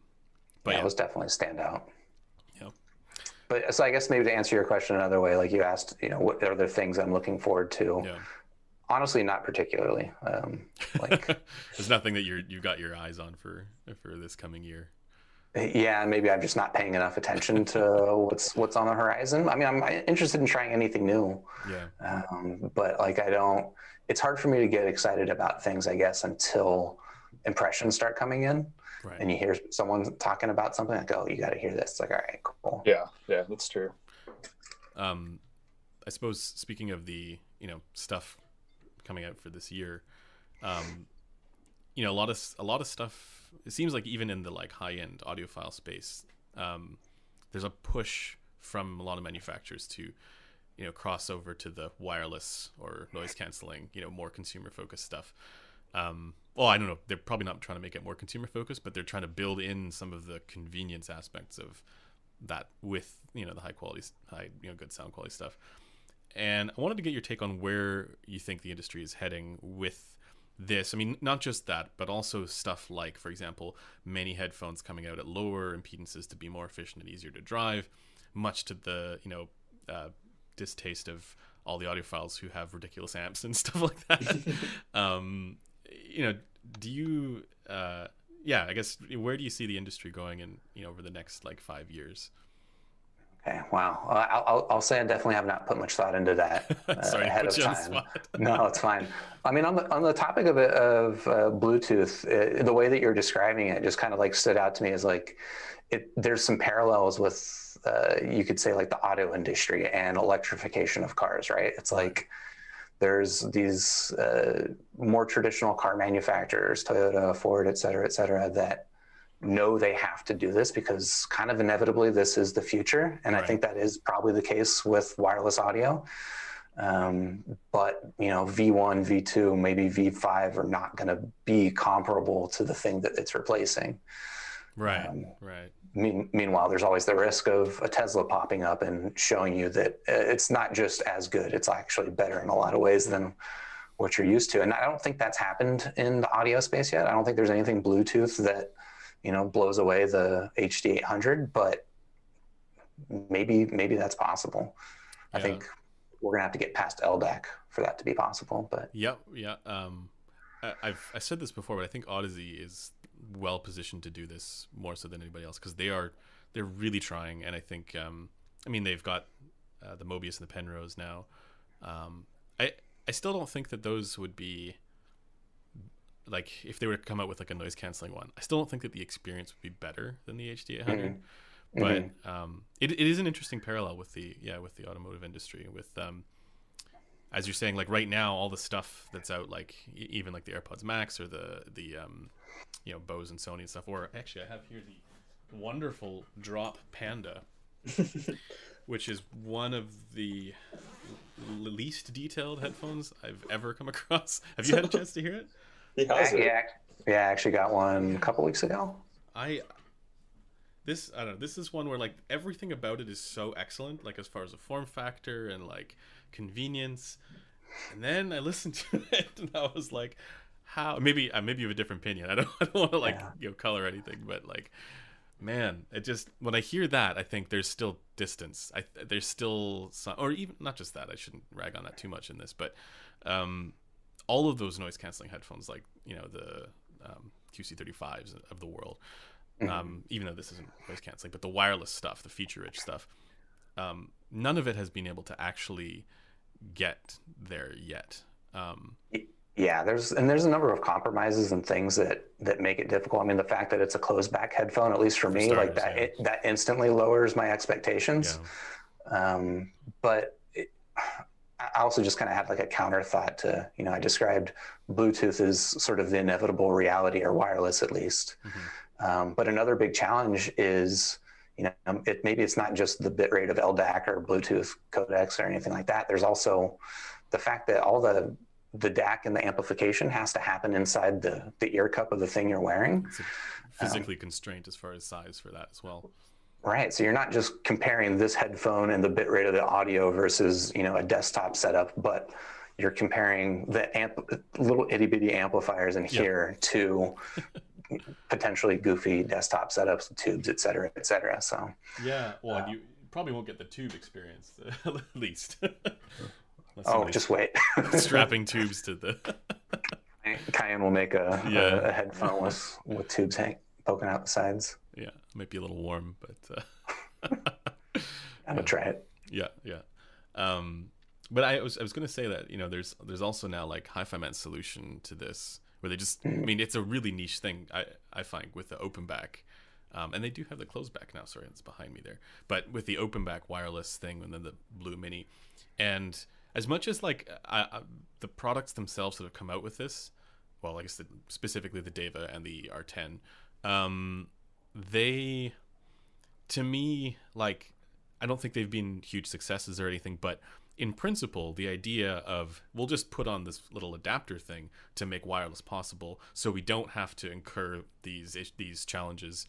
but yeah, yeah. It was definitely a standout. Yeah. But so I guess maybe to answer your question another way, like you asked, you know, what are the things I'm looking forward to? Yeah. Honestly, not particularly. Um, like, there's nothing that you're you've got your eyes on for for this coming year. Yeah, maybe I'm just not paying enough attention to what's what's on the horizon. I mean, I'm interested in trying anything new. Yeah. Um, but like, I don't. It's hard for me to get excited about things, I guess, until impressions start coming in. Right. And you hear someone talking about something, like, oh, you got to hear this. It's like, all right, cool. Yeah, yeah, that's true. Um, I suppose speaking of the, you know, stuff coming out for this year, um, you know, a lot of a lot of stuff. It seems like even in the like high end audiophile space, um, there's a push from a lot of manufacturers to, you know, cross over to the wireless or noise canceling, you know, more consumer focused stuff. Um, well, I don't know. They're probably not trying to make it more consumer focused, but they're trying to build in some of the convenience aspects of that with, you know, the high quality, high, you know, good sound quality stuff. And I wanted to get your take on where you think the industry is heading with this. I mean, not just that, but also stuff like, for example, many headphones coming out at lower impedances to be more efficient and easier to drive, much to the, you know, uh, distaste of all the audiophiles who have ridiculous amps and stuff like that. um, you know, do you, uh, yeah, I guess, where do you see the industry going in, you know, over the next like five years? Okay. Wow. I'll, I'll, I'll say I definitely have not put much thought into that uh, Sorry, ahead of time. No, it's fine. I mean, on the, on the topic of, of uh, Bluetooth, uh, the way that you're describing it just kind of like stood out to me as like, it, there's some parallels with, uh, you could say like the auto industry and electrification of cars, right? It's like, there's these uh, more traditional car manufacturers, Toyota, Ford, et cetera, et cetera, that know they have to do this because kind of inevitably this is the future. And right. I think that is probably the case with wireless audio. Um, but, you know, V one, V two, maybe V five are not going to be comparable to the thing that it's replacing. Right, um, right. Mean, meanwhile, there's always the risk of a Tesla popping up and showing you that it's not just as good, it's actually better in a lot of ways than what you're used to. And I don't think that's happened in the audio space yet. I don't think there's anything Bluetooth that, you know, blows away the H D eight hundred, but maybe maybe that's possible. Yeah. I think we're going to have to get past L D A C for that to be possible. But Yep, yeah. Um, I, I've I said this before, but I think Odyssey is well positioned to do this more so than anybody else because they are they're really trying, and I think um I mean they've got uh, the Mobius and the Penrose now. um I I still don't think that those would be like, if they were to come out with like a noise canceling one, I still don't think that the experience would be better than the H D eight hundred. Mm-hmm. But mm-hmm. um it, it is an interesting parallel with the yeah with the automotive industry with um as you're saying, like right now, all the stuff that's out, like even like the AirPods Max or the the um, you know, Bose and Sony and stuff. Or actually, I have here the wonderful Drop Panda, which is one of the least detailed headphones I've ever come across. Have you had a chance to hear it? Yeah, yeah, yeah. I actually got one a couple weeks ago. I this I don't know. This is one where like everything about it is so excellent, like as far as a form factor and like convenience, and then I listened to it and I was like, how maybe I maybe you have a different opinion, I don't, I don't want to like yeah. you know, color anything, but like, man, it just, when I hear that, I think there's still distance, I there's still some, or even not just that, I shouldn't rag on that too much in this, but um all of those noise canceling headphones, like, you know, the um Q C thirty-fives of the world, mm-hmm. um even though this isn't noise canceling, but the wireless stuff, the feature rich stuff, um none of it has been able to actually get there yet. Um yeah, there's and there's a number of compromises and things that that make it difficult. I mean, the fact that it's a closed back headphone, at least for, for me starters, like that yeah. it, that instantly lowers my expectations. Yeah. Um but it, I also just kind of had like a counter thought to, you know, I described Bluetooth as sort of the inevitable reality, or wireless at least. Mm-hmm. Um but another big challenge is, you know, it, maybe it's not just the bit rate of L D A C or Bluetooth codecs or anything like that. There's also the fact that all the the D A C and the amplification has to happen inside the, the ear cup of the thing you're wearing. It's physically um, constrained as far as size for that as well. Right, so you're not just comparing this headphone and the bit rate of the audio versus, you know, a desktop setup, but you're comparing the amp little itty bitty amplifiers in here yeah. to potentially goofy desktop setups, tubes, et cetera, et cetera, so. Yeah, well, uh, you probably won't get the tube experience, at least. Oh, just wait. Strapping tubes to the... Kyan will make a, yeah. a, a headphone with, with tubes hang, poking out the sides. Yeah, might be a little warm, but... Uh, I'm going to try it. Yeah, yeah. Um, but I was I was going to say that, you know, there's there's also now, like, Hi-Fi Man's solution to this, where they just... I mean, it's a really niche thing, I, I find, with the open back. Um, and they do have the closed back now. Sorry, it's behind me there. But with the open back wireless thing and then the Blue Mini. And... as much as like I, I, the products themselves that have come out with this, well, I guess the, specifically the Deva and the R ten, um, they, to me, like, I don't think they've been huge successes or anything, but in principle, the idea of we'll just put on this little adapter thing to make wireless possible so we don't have to incur these, these challenges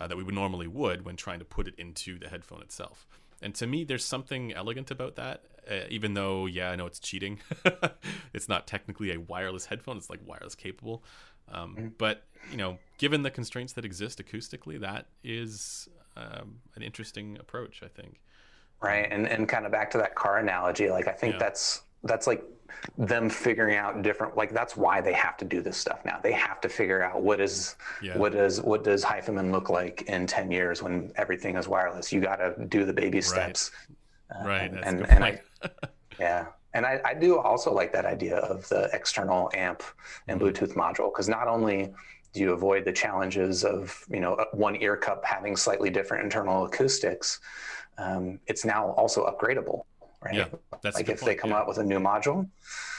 uh, that we would normally would when trying to put it into the headphone itself. And to me, there's something elegant about that. Uh, even though, yeah, I know it's cheating. It's not technically a wireless headphone. It's like wireless capable. Um, but, you know, given the constraints that exist acoustically, that is um, an interesting approach, I think. Right. And, and kind of back to that car analogy, like I think yeah. that's that's like them figuring out different, like that's why they have to do this stuff now. They have to figure out what is yeah. what is what does Hi-Fi Man look like in ten years when everything is wireless. You got to do the baby steps. Right. Uh, right, and, that's and, and I, yeah, and I, I do also like that idea of the external amp and Bluetooth module, because not only do you avoid the challenges of, you know, one ear cup having slightly different internal acoustics, um, it's now also upgradable, right? Yeah, that's like if point. they come yeah. out with a new module,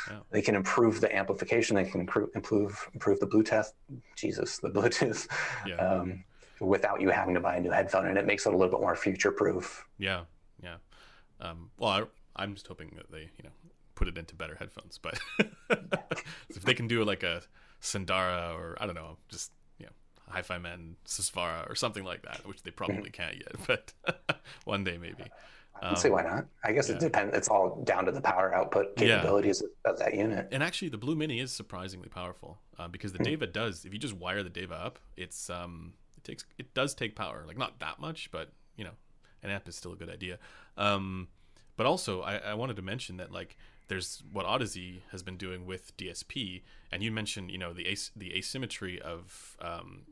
yeah. they can improve the amplification, they can improve improve the Bluetooth, Jesus, the Bluetooth, yeah. um, without you having to buy a new headphone, and it makes it a little bit more future-proof. Yeah, yeah. Um, well, I, I'm just hoping that they, you know, put it into better headphones. But if they can do like a Sandara or I don't know, just you know, Hi-Fi Man, Susvara or something like that, which they probably can't yet, but one day maybe. Um, I'd say why not? I guess yeah. it depends. It's all down to the power output capabilities yeah. of that unit. And actually, the Blue Mini is surprisingly powerful uh, because the Deva does. If you just wire the Deva up, it's um, it takes it does take power. Like not that much, but you know. An app is still a good idea. Um, but also, I, I wanted to mention that, like, there's what Odyssey has been doing with D S P. And you mentioned, you know, the as the asymmetry of um,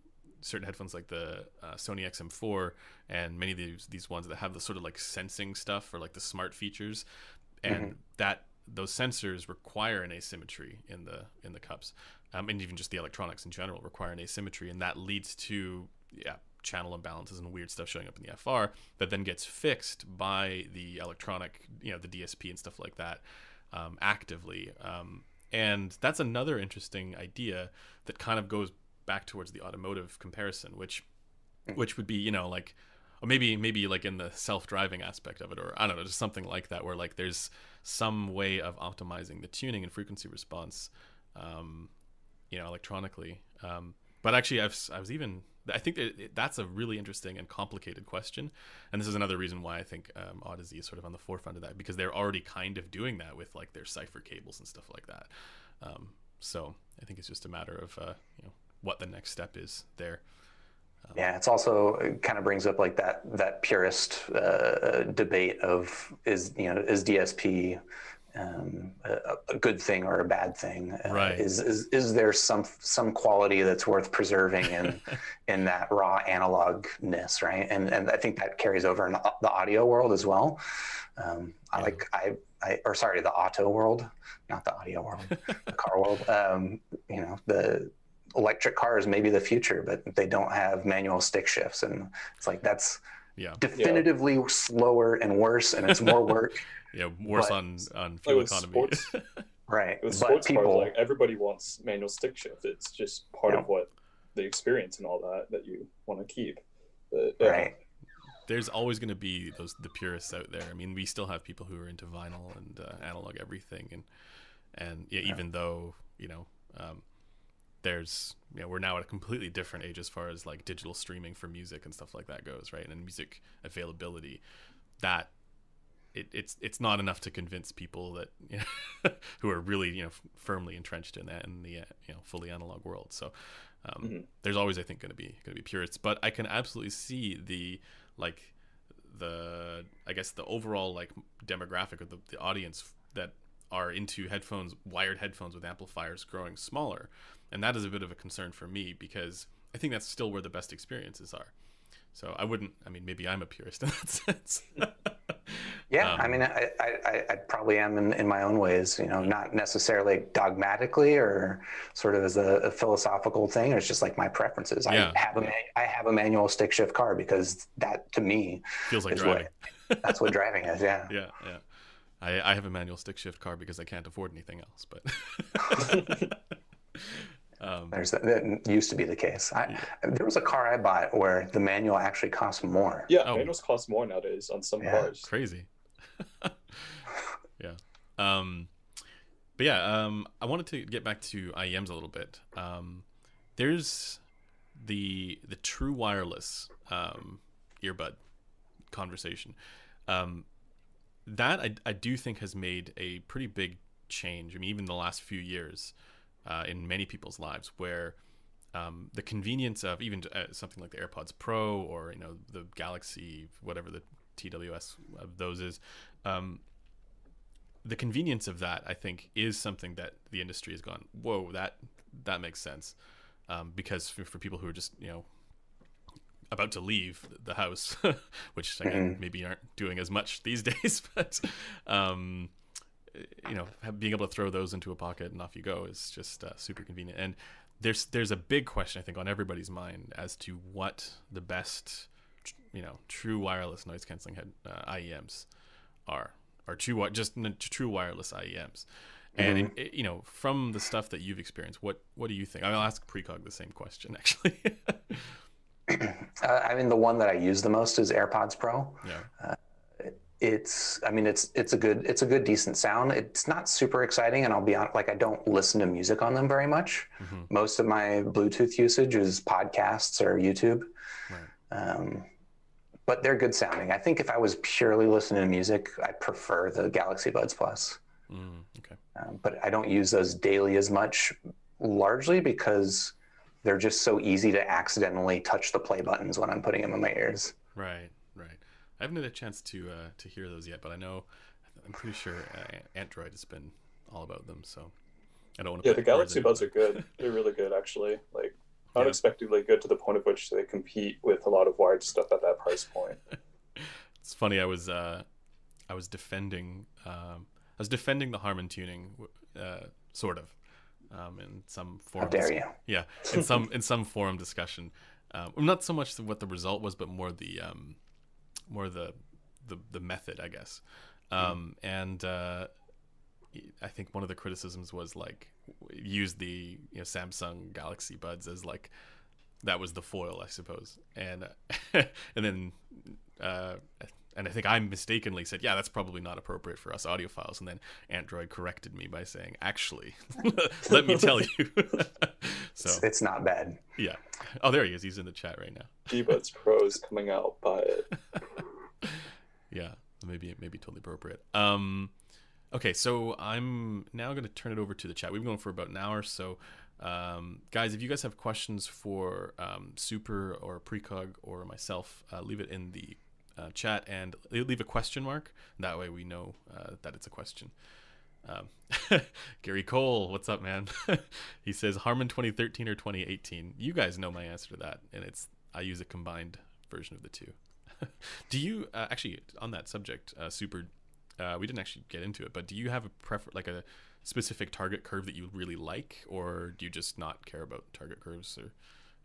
certain headphones like the uh, Sony X M four and many of these, these ones that have the sort of, like, sensing stuff or, like, the smart features. And mm-hmm. that those sensors require an asymmetry in the, in the cups. Um, and even just the electronics in general require an asymmetry. And that leads to, yeah, channel imbalances and weird stuff showing up in the F R that then gets fixed by the electronic, you know, the D S P and stuff like that um, actively. Um, and that's another interesting idea that kind of goes back towards the automotive comparison, which which would be, you know, like, or maybe maybe like in the self-driving aspect of it, or I don't know, just something like that where like there's some way of optimizing the tuning and frequency response, um, you know, electronically. Um, but actually, I've, I was even... I think that's a really interesting and complicated question. And this is another reason why I think um, Odyssey is sort of on the forefront of that, because they're already kind of doing that with like their cipher cables and stuff like that. Um, so I think it's just a matter of uh, you know, what the next step is there. Um, yeah, it's also it kind of brings up like that that purist uh, debate of is you know is D S P Um, a, a good thing or a bad thing? Uh, right. Is is is there some some quality that's worth preserving in in that raw analogness, right? And and I think that carries over in the audio world as well. Um, I yeah. like I I or sorry, the auto world, not the audio world, the car world. Um, you know, the electric cars may be the future, but they don't have manual stick shifts, and it's like that's. Yeah. Definitively yeah. slower and worse, and it's more work. yeah, worse but, on on fuel like economy. Sports, right. With sports people, cars, like everybody wants manual stick shift. It's just part yeah. of what the experience and all that that you want to keep. But, yeah. Right. There's always going to be those the purists out there. I mean, we still have people who are into vinyl and uh, analog everything, and And yeah, yeah. even though, you know, um, there's, you know, we're now at a completely different age as far as like digital streaming for music and stuff like that goes, right? And music availability, that it, it's it's not enough to convince people that, you know, who are really, you know, firmly entrenched in that, in the, you know, fully analog world. So um, mm-hmm. there's always, I think, going to be going to be purists, but I can absolutely see the like the I guess the overall like demographic of the, the audience that are into headphones, wired headphones with amplifiers, growing smaller. And that is a bit of a concern for me, because I think that's still where the best experiences are. So I wouldn't, I mean, maybe I'm a purist in that sense. Yeah, um, I mean, I, I, I probably am in, in my own ways, you know, not necessarily dogmatically or sort of as a, a philosophical thing. It's just like my preferences. Yeah. I have a I have a manual stick shift car because that to me feels like driving. What, that's what driving is. Yeah. Yeah. Yeah. I, I have a manual stick shift car because I can't afford anything else. But um, there's that, that used to be the case. I, yeah. There was a car I bought where the manual actually costs more. Yeah, oh. manuals cost more nowadays on some yeah. cars. Crazy. yeah um but yeah um I wanted to get back to I E Ms a little bit. Um there's the the true wireless um earbud conversation um that I, I do think has made a pretty big change. I mean, even the last few years uh in many people's lives, where Um, the convenience of even uh, something like the AirPods Pro, or, you know, the Galaxy, whatever the T W S of those is, um, the convenience of that, I think, is something that the industry has gone, whoa, that that makes sense. Um, because for, for people who are just, you know, about to leave the house, which again, maybe aren't doing as much these days, but, um, you know, being able to throw those into a pocket and off you go is just uh, super convenient. And There's there's a big question, I think, on everybody's mind as to what the best, you know, true wireless noise canceling head uh, I E Ms are, or true just true wireless I E Ms. And mm-hmm. it, it, you know, from the stuff that you've experienced, what what do you think? I'll ask Precog the same question, actually. uh, I mean, the one that I use the most is AirPods Pro. Yeah. Uh, It's, I mean, it's, it's a good, it's a good, decent sound. It's not super exciting. And I'll be honest, like, I don't listen to music on them very much. Mm-hmm. Most of my Bluetooth usage is podcasts or YouTube. Right. Um, but they're good sounding. I think if I was purely listening to music, I prefer the Galaxy Buds Plus. Mm, okay. Um, but I don't use those daily as much, largely because they're just so easy to accidentally touch the play buttons when I'm putting them in my ears. Right. I haven't had a chance to uh, to hear those yet, but I know, I'm pretty sure uh, Android has been all about them. So I don't want to. Yeah, the Galaxy Buds are good. They're really good, actually. Like, not yeah. unexpectedly good, to the point of which they compete with a lot of wired stuff at that price point. It's funny. I was uh, I was defending um, I was defending the Harman tuning, uh, sort of, um, in some forum. How dare dis- you? Yeah, in some in some forum discussion. Um, not so much what the result was, but more the. Um, more the, the the method, I guess. Um, and uh, I think one of the criticisms was, like, use the, you know, Samsung Galaxy Buds as, like, that was the foil, I suppose. And uh, and then uh, and I think I mistakenly said, yeah, that's probably not appropriate for us audiophiles. And then Android corrected me by saying, actually, let me tell you. So it's, it's not bad. Yeah. Oh, there he is. He's in the chat right now. D-Buds Pro is coming out. Buy it. Yeah, maybe it may be totally appropriate. Um, okay, so I'm now going to turn it over to the chat. We've been going for about an hour, so um, guys, if you guys have questions for um, Super or Precog or myself, uh, leave it in the uh, chat and leave a question mark. That way we know uh, that it's a question. Um, Gary Cole, what's up, man? He says Harman twenty thirteen or twenty eighteen. You guys know my answer to that, and it's I use a combined version of the two. Do you uh, actually, on that subject, uh, Super? Uh, we didn't actually get into it, but do you have a prefer, like a specific target curve that you really like, or do you just not care about target curves? Or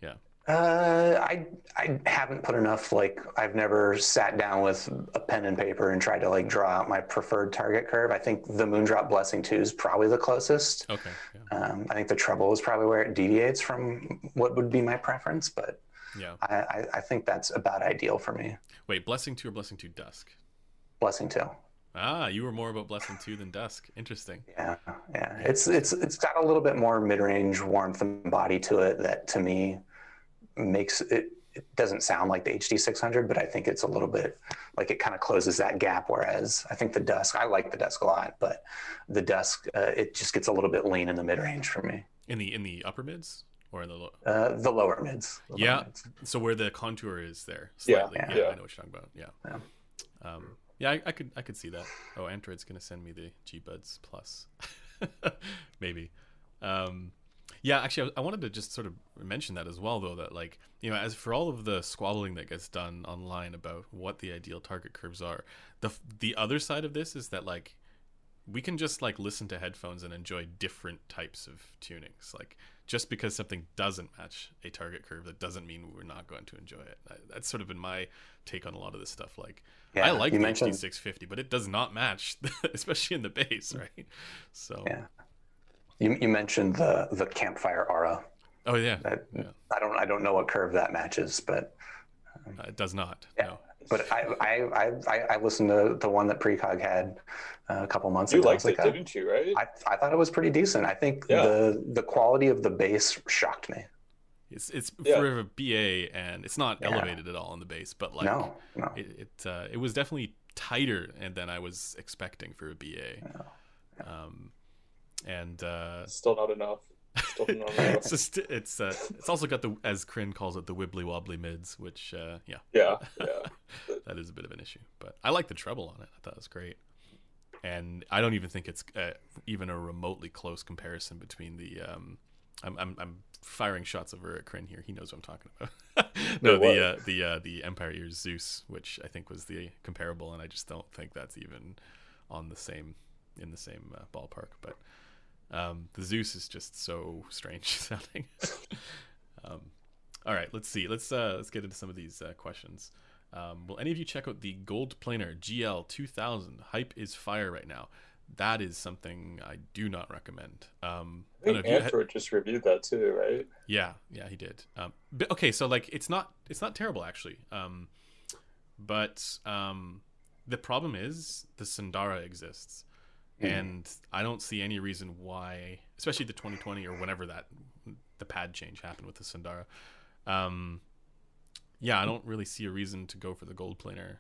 yeah, uh, I I haven't put enough. Like, I've never sat down with a pen and paper and tried to, like, draw out my preferred target curve. I think the Moondrop Blessing two is probably the closest. Okay. Yeah. Um, I think the Treble is probably where it deviates from what would be my preference, but. Yeah, I, I think that's about ideal for me. Wait, Blessing two or Blessing two Dusk? Blessing two. Ah, you were more about Blessing two than Dusk. Interesting. Yeah, yeah. It's it's it's got a little bit more mid-range warmth and body to it that, to me, makes it. It doesn't sound like the H D six hundred, but I think it's a little bit like it kind of closes that gap. Whereas I think the Dusk, I like the Dusk a lot, but the Dusk, uh, it just gets a little bit lean in the mid-range for me. In the in the upper mids or in the low? Uh, the lower mids. The yeah. Lower mids. So where the contour is there slightly. Yeah. yeah, yeah. I know what you're talking about. Yeah. Yeah. Um, Yeah, I, I could I could see that. Oh, Android's gonna send me the G Buds Plus, maybe. Um, yeah, actually, I, I wanted to just sort of mention that as well, though. That like you know, as for all of the squabbling that gets done online about what the ideal target curves are, the the other side of this is that like we can just like listen to headphones and enjoy different types of tunings. Like just because something doesn't match a target curve, that doesn't mean we're not going to enjoy it. That's sort of been my take on a lot of this stuff. Like. Yeah, I like the mentioned... H D six fifty, but it does not match, especially in the bass, right? So yeah, you you mentioned the the Campfire Aura. Oh yeah. I, yeah. I don't I don't know what curve that matches, but um, uh, it does not. Yeah. No. But I I I I listened to the one that Precog had a couple months ago. You liked it, like, didn't you? Right? I I thought it was pretty decent. I think yeah. the the quality of the bass shocked me. It's it's yeah. for a B A, and it's not yeah. elevated at all in the bass, but like no, no. it it, uh, it was definitely tighter than I was expecting for a B A, no. yeah. um, and uh, still not enough. Still not enough. It's just it's uh, it's also got the, as Kryn calls it, the wibbly wobbly mids, which uh, yeah yeah yeah that is a bit of an issue. But I like the treble on it. I thought it was great, and I don't even think it's uh, even a remotely close comparison between the. Um, I'm I'm. I'm firing shots over at Kryn here. He knows what I'm talking about. no, the uh, the uh, the Empire Ears Zeus, which I think was the comparable, and I just don't think that's even on the same in the same uh, ballpark. But um, the Zeus is just so strange sounding. um, all right, let's see. Let's uh, let's get into some of these uh, questions. Um, will any of you check out the Gold Planar G L two thousand? Hype is fire right now. That is something I do not recommend. Um, I think I don't know, Android had... just reviewed that too, right? Yeah, yeah, he did. Um, but, okay, so like it's not it's not terrible actually, um, but um, the problem is the Sundara exists, mm. and I don't see any reason why, especially the twenty twenty or whenever that the pad change happened with the Sundara. Um, yeah, I don't really see a reason to go for the Gold Planar.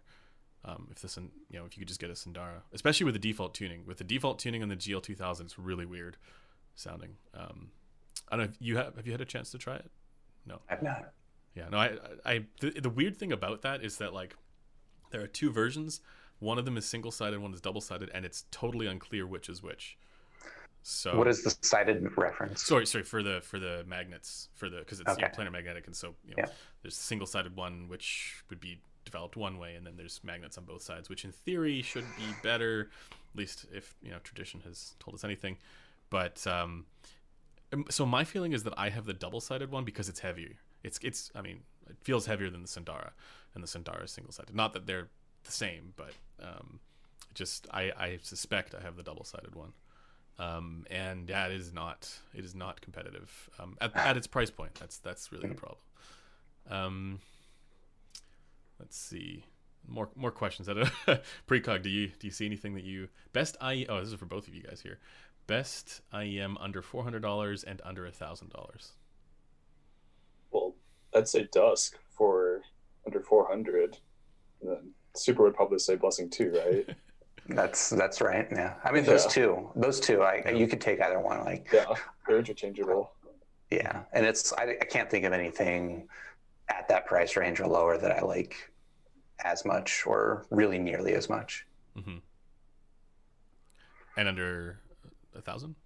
Um, if this, you know, if you could just get a Sundara, especially with the default tuning, with the default tuning on the G L two thousand, it's really weird sounding. Um, I don't know if you have, have you had a chance to try it? No, I've not. Yeah, no, I, I, the, the weird thing about that is that like there are two versions. One of them is single sided, one is double sided, and it's totally unclear which is which. So what is the sided reference? Sorry, sorry for the for the magnets for the because it's okay. you know, planar magnetic, and so you know, yeah. there's a single sided one which would be developed one way, and then there's magnets on both sides, which in theory should be better, at least if you know tradition has told us anything. But um so my feeling is that I have the double-sided one because it's heavier. It's it's I mean it feels heavier than the Sundara, and the Sundara is single-sided. Not that they're the same, but um just I I suspect I have the double-sided one, um and yeah, it is not it is not competitive um at, at its price point. That's that's really the problem. um Let's see, more more questions. Precog, do you do you see anything that you best? I oh, this is for both of you guys here. Best I E M under four hundred dollars and under a thousand dollars. Well, I'd say Dusk for under four hundred. Then Super would probably say Blessing Two, right? that's that's right. Yeah, I mean those yeah. two, those two. I yeah. you could take either one. Like yeah, they're interchangeable. Yeah, and it's I, I can't think of anything at that price range or lower that I like as much or really nearly as much. Mm-hmm. And under a thousand?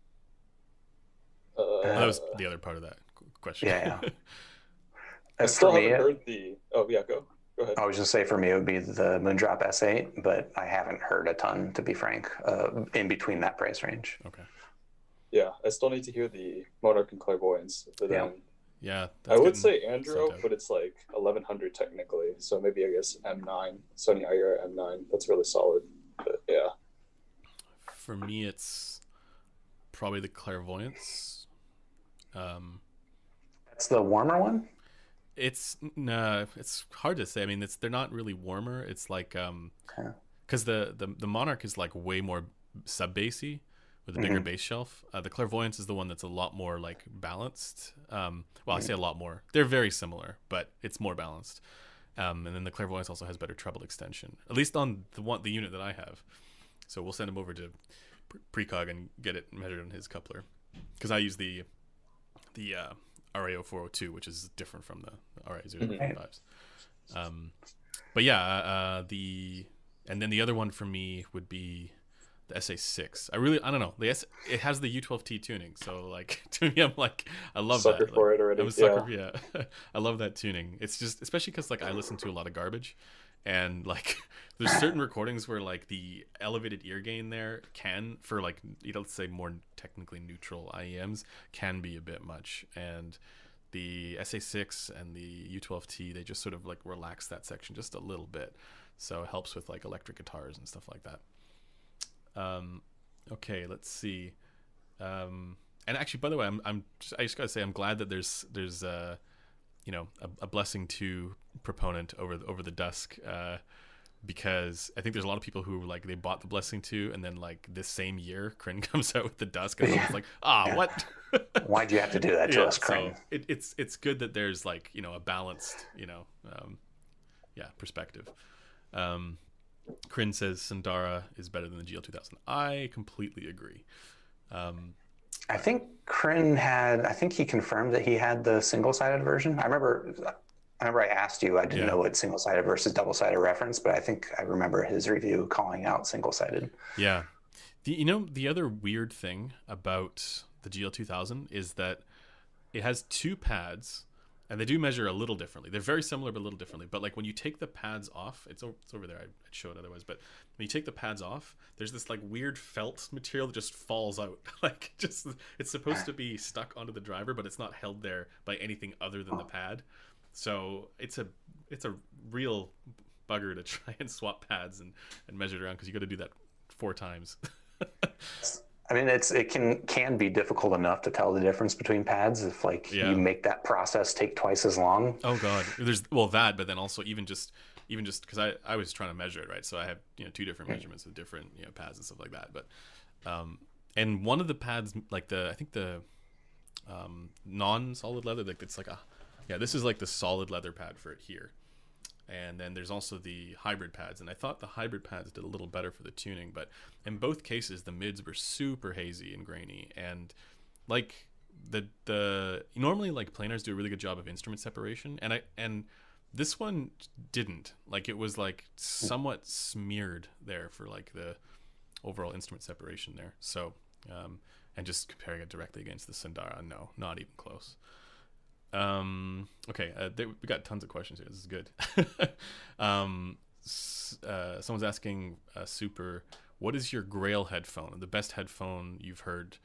Uh, oh, that was the other part of that question. Yeah. yeah. I still haven't me, heard the, oh yeah, go, go ahead. I was just going to say for me, it would be the Moondrop S eight, but I haven't heard a ton, to be frank, uh, in between that price range. Okay. Yeah. I still need to hear the Monarch and Clairvoyance. But yeah. Then, yeah, that's I would say Andro, but it's like eleven hundred technically, so maybe I guess M nine, Sony I R M nine. That's really solid, but yeah. For me, it's probably the Clairvoyance. Um, that's the warmer one. It's no, nah, it's hard to say. I mean, it's they're not really warmer. It's like um, okay. because the, the the Monarch is like way more sub-bassy with a bigger mm-hmm. bass shelf. Uh, the Clairvoyance is the one that's a lot more like balanced. Um, well, I say a lot more. They're very similar, but it's more balanced. Um, and then the Clairvoyance also has better treble extension, at least on the one the unit that I have. So we'll send him over to Precog and get it measured on his coupler, because I use the the uh, R A zero four zero two, which is different from the R A zero five fives. Um, but yeah, uh, the and then the other one for me would be the S A six. I really I don't know. The S, it has the U twelve T tuning, so like to me I'm like I love sucker that. Sucker for like, it already. I'm a sucker, yeah. yeah. I love that tuning. It's just especially because like I listen to a lot of garbage, and like there's certain recordings where like the elevated ear gain there can for like you know, let's say more technically neutral I E Ms can be a bit much, and the S A six and the U twelve T, they just sort of like relax that section just a little bit, so it helps with like electric guitars and stuff like that. Um okay, let's see. Um and actually, by the way, i'm, I'm just, i just gotta say i'm glad that there's there's uh you know, a, a blessing to proponent over the, over the Dusk, uh, because I think there's a lot of people who like they bought the blessing to, and then like this same year, Kryn comes out with the Dusk, and yeah. it's like, ah, oh, yeah. what? Why'd you have to do that to yeah, us, Kryn? So it, it's it's good that there's like you know a balanced you know, um, yeah, perspective. Um, Kryn says Sandara is better than the G L two thousand. I completely agree. Um, I think Kryn had, I think he confirmed that he had the single-sided version. I remember I remember I asked you, I didn't yeah. know what single-sided versus double-sided reference, but I think I remember his review calling out single-sided. Yeah. The, you know, the other weird thing about the G L two thousand is that it has two pads, and they do measure a little differently. They're very similar, but a little differently. But like when you take the pads off, it's, it's over there. I'd show it otherwise. But when you take the pads off, there's this like weird felt material that just falls out. Like just it's supposed to be stuck onto the driver, but it's not held there by anything other than the pad. So it's a it's a real bugger to try and swap pads and, and measure it around, because you got to do that four times. I mean, it's it can can be difficult enough to tell the difference between pads if like yeah. you make that process take twice as long. Oh god, there's well that, but then also even just even just because I, I was trying to measure it right, so I have you know two different measurements with different you know pads and stuff like that. But um, and one of the pads like the I think the um, non-solid leather like it's like a yeah this is like the solid leather pad for it here, and then there's also the hybrid pads, and I thought the hybrid pads did a little better for the tuning, but in both cases the mids were super hazy and grainy, and like the the normally like planars do a really good job of instrument separation, and I and this one didn't, like it was like somewhat smeared there for like the overall instrument separation there. So um and just comparing it directly against the Sandara, no, not even close. Um, okay, uh, they, we got tons of questions here. This is good. um, uh, someone's asking uh, Super, what is your Grail headphone? The best headphone you've heard?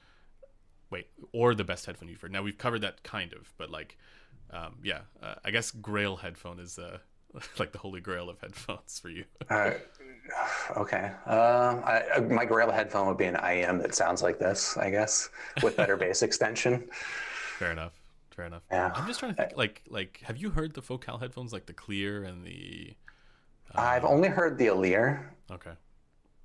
Wait, or the best headphone you've heard? Now we've covered that kind of, but like, um, yeah, uh, I guess Grail headphone is uh, like the holy grail of headphones for you. uh, okay, uh, I, my Grail headphone would be an I E M that sounds like this, I guess, with better bass extension. Fair enough. Fair enough. Yeah. I'm just trying to think, like, like, have you heard the Focal headphones, like the Clear and the... Uh... I've only heard the Alere. Okay.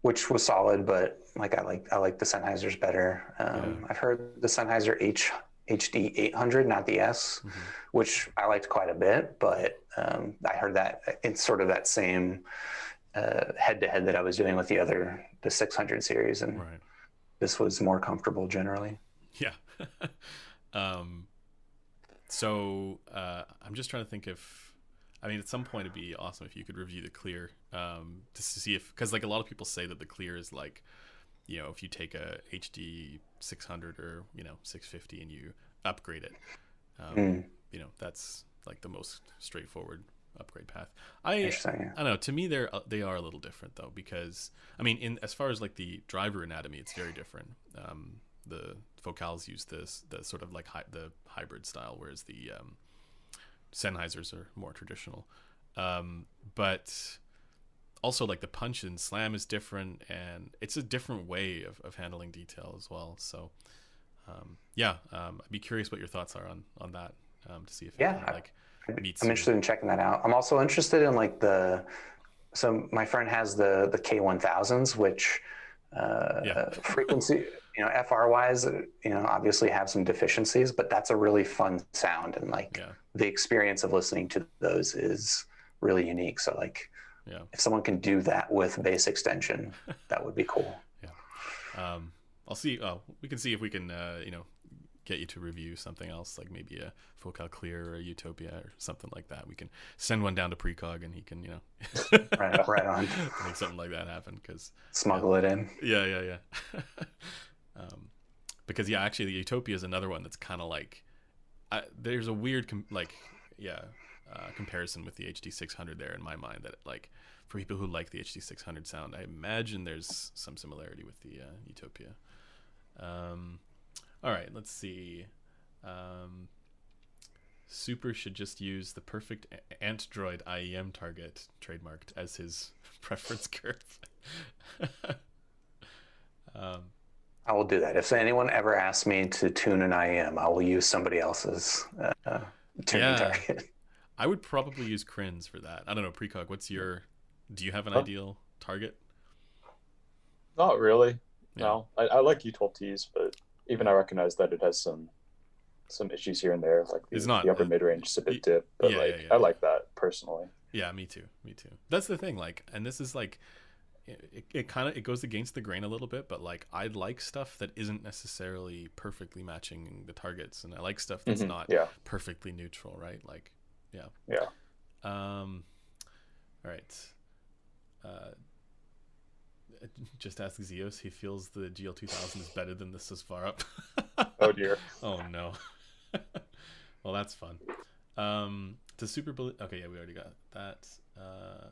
Which was solid, but like, I like, I like the Sennheisers better. Um, yeah. I've heard the Sennheiser H HD eight hundred, not the S, mm-hmm. which I liked quite a bit, but um, I heard that it's sort of that same uh, head-to-head that I was doing with the other, the six hundred series, and right. this was more comfortable generally. Yeah. um... So uh, I'm just trying to think if, I mean, at some point it'd be awesome if you could review the Clear, um, just to see if, because like a lot of people say that the Clear is like, you know, if you take a H D six hundred or, you know, six fifty and you upgrade it, um, mm. you know, that's like the most straightforward upgrade path. I I don't know. To me, they're, they are a little different though, because I mean, in as far as like the driver anatomy, it's very different. Um, the Focals use this the sort of like hi, the hybrid style, whereas the um Sennheisers are more traditional, um but also like the punch and slam is different, and it's a different way of, of handling detail as well. So um yeah um I'd be curious what your thoughts are on on that, um to see if yeah it kind of, like, meets I'm interested in checking that out. I'm also interested in like the so my friend has the the K one thousands, which uh, yeah. frequency, you know, F R wise, you know, obviously have some deficiencies, but that's a really fun sound, and like yeah. the experience of listening to those is really unique. So like, yeah. if someone can do that with bass extension, that would be cool. Yeah, um, I'll see. Oh, we can see if we can, uh, you know, get you to review something else, like maybe a Focal Clear or Utopia or something like that. We can send one down to Precog, and he can, you know, right, right on, make something like that happen. Because smuggle yeah, it in. Yeah, yeah, yeah. um, because yeah, actually, the Utopia is another one that's kind of like, I, there's a weird com- like, yeah. Uh, comparison with the H D six hundred there in my mind, that like for people who like the H D six hundred sound, I imagine there's some similarity with the uh, Utopia. Um, all right, let's see. Um, Super should just use the perfect a- Antdroid I E M target trademarked as his preference curve. um, I will do that. If anyone ever asks me to tune an I E M, I will use somebody else's uh, tuning yeah. target. I would probably use Crins for that. I don't know, Precog, what's your... Do you have an oh. ideal target? Not really, yeah. no. I, I like U twelve Ts, but even I recognize that it has some some issues here and there. Like the, it's not, the upper uh, mid-range is a bit dip, but yeah, like, yeah, yeah, I yeah. like that personally. Yeah, me too, me too. That's the thing, like, and this is like, it, it kind of, it goes against the grain a little bit, but like, I like stuff that isn't necessarily perfectly matching the targets, and I like stuff that's mm-hmm, not yeah. perfectly neutral, right? Like, Yeah. Yeah. Um, all right. Uh, just ask Zeos. He feels the G L two thousand is better than the Susvarup. Oh dear. Oh no. Well, that's fun. Um, to Super believe. Okay, yeah, we already got that. Uh,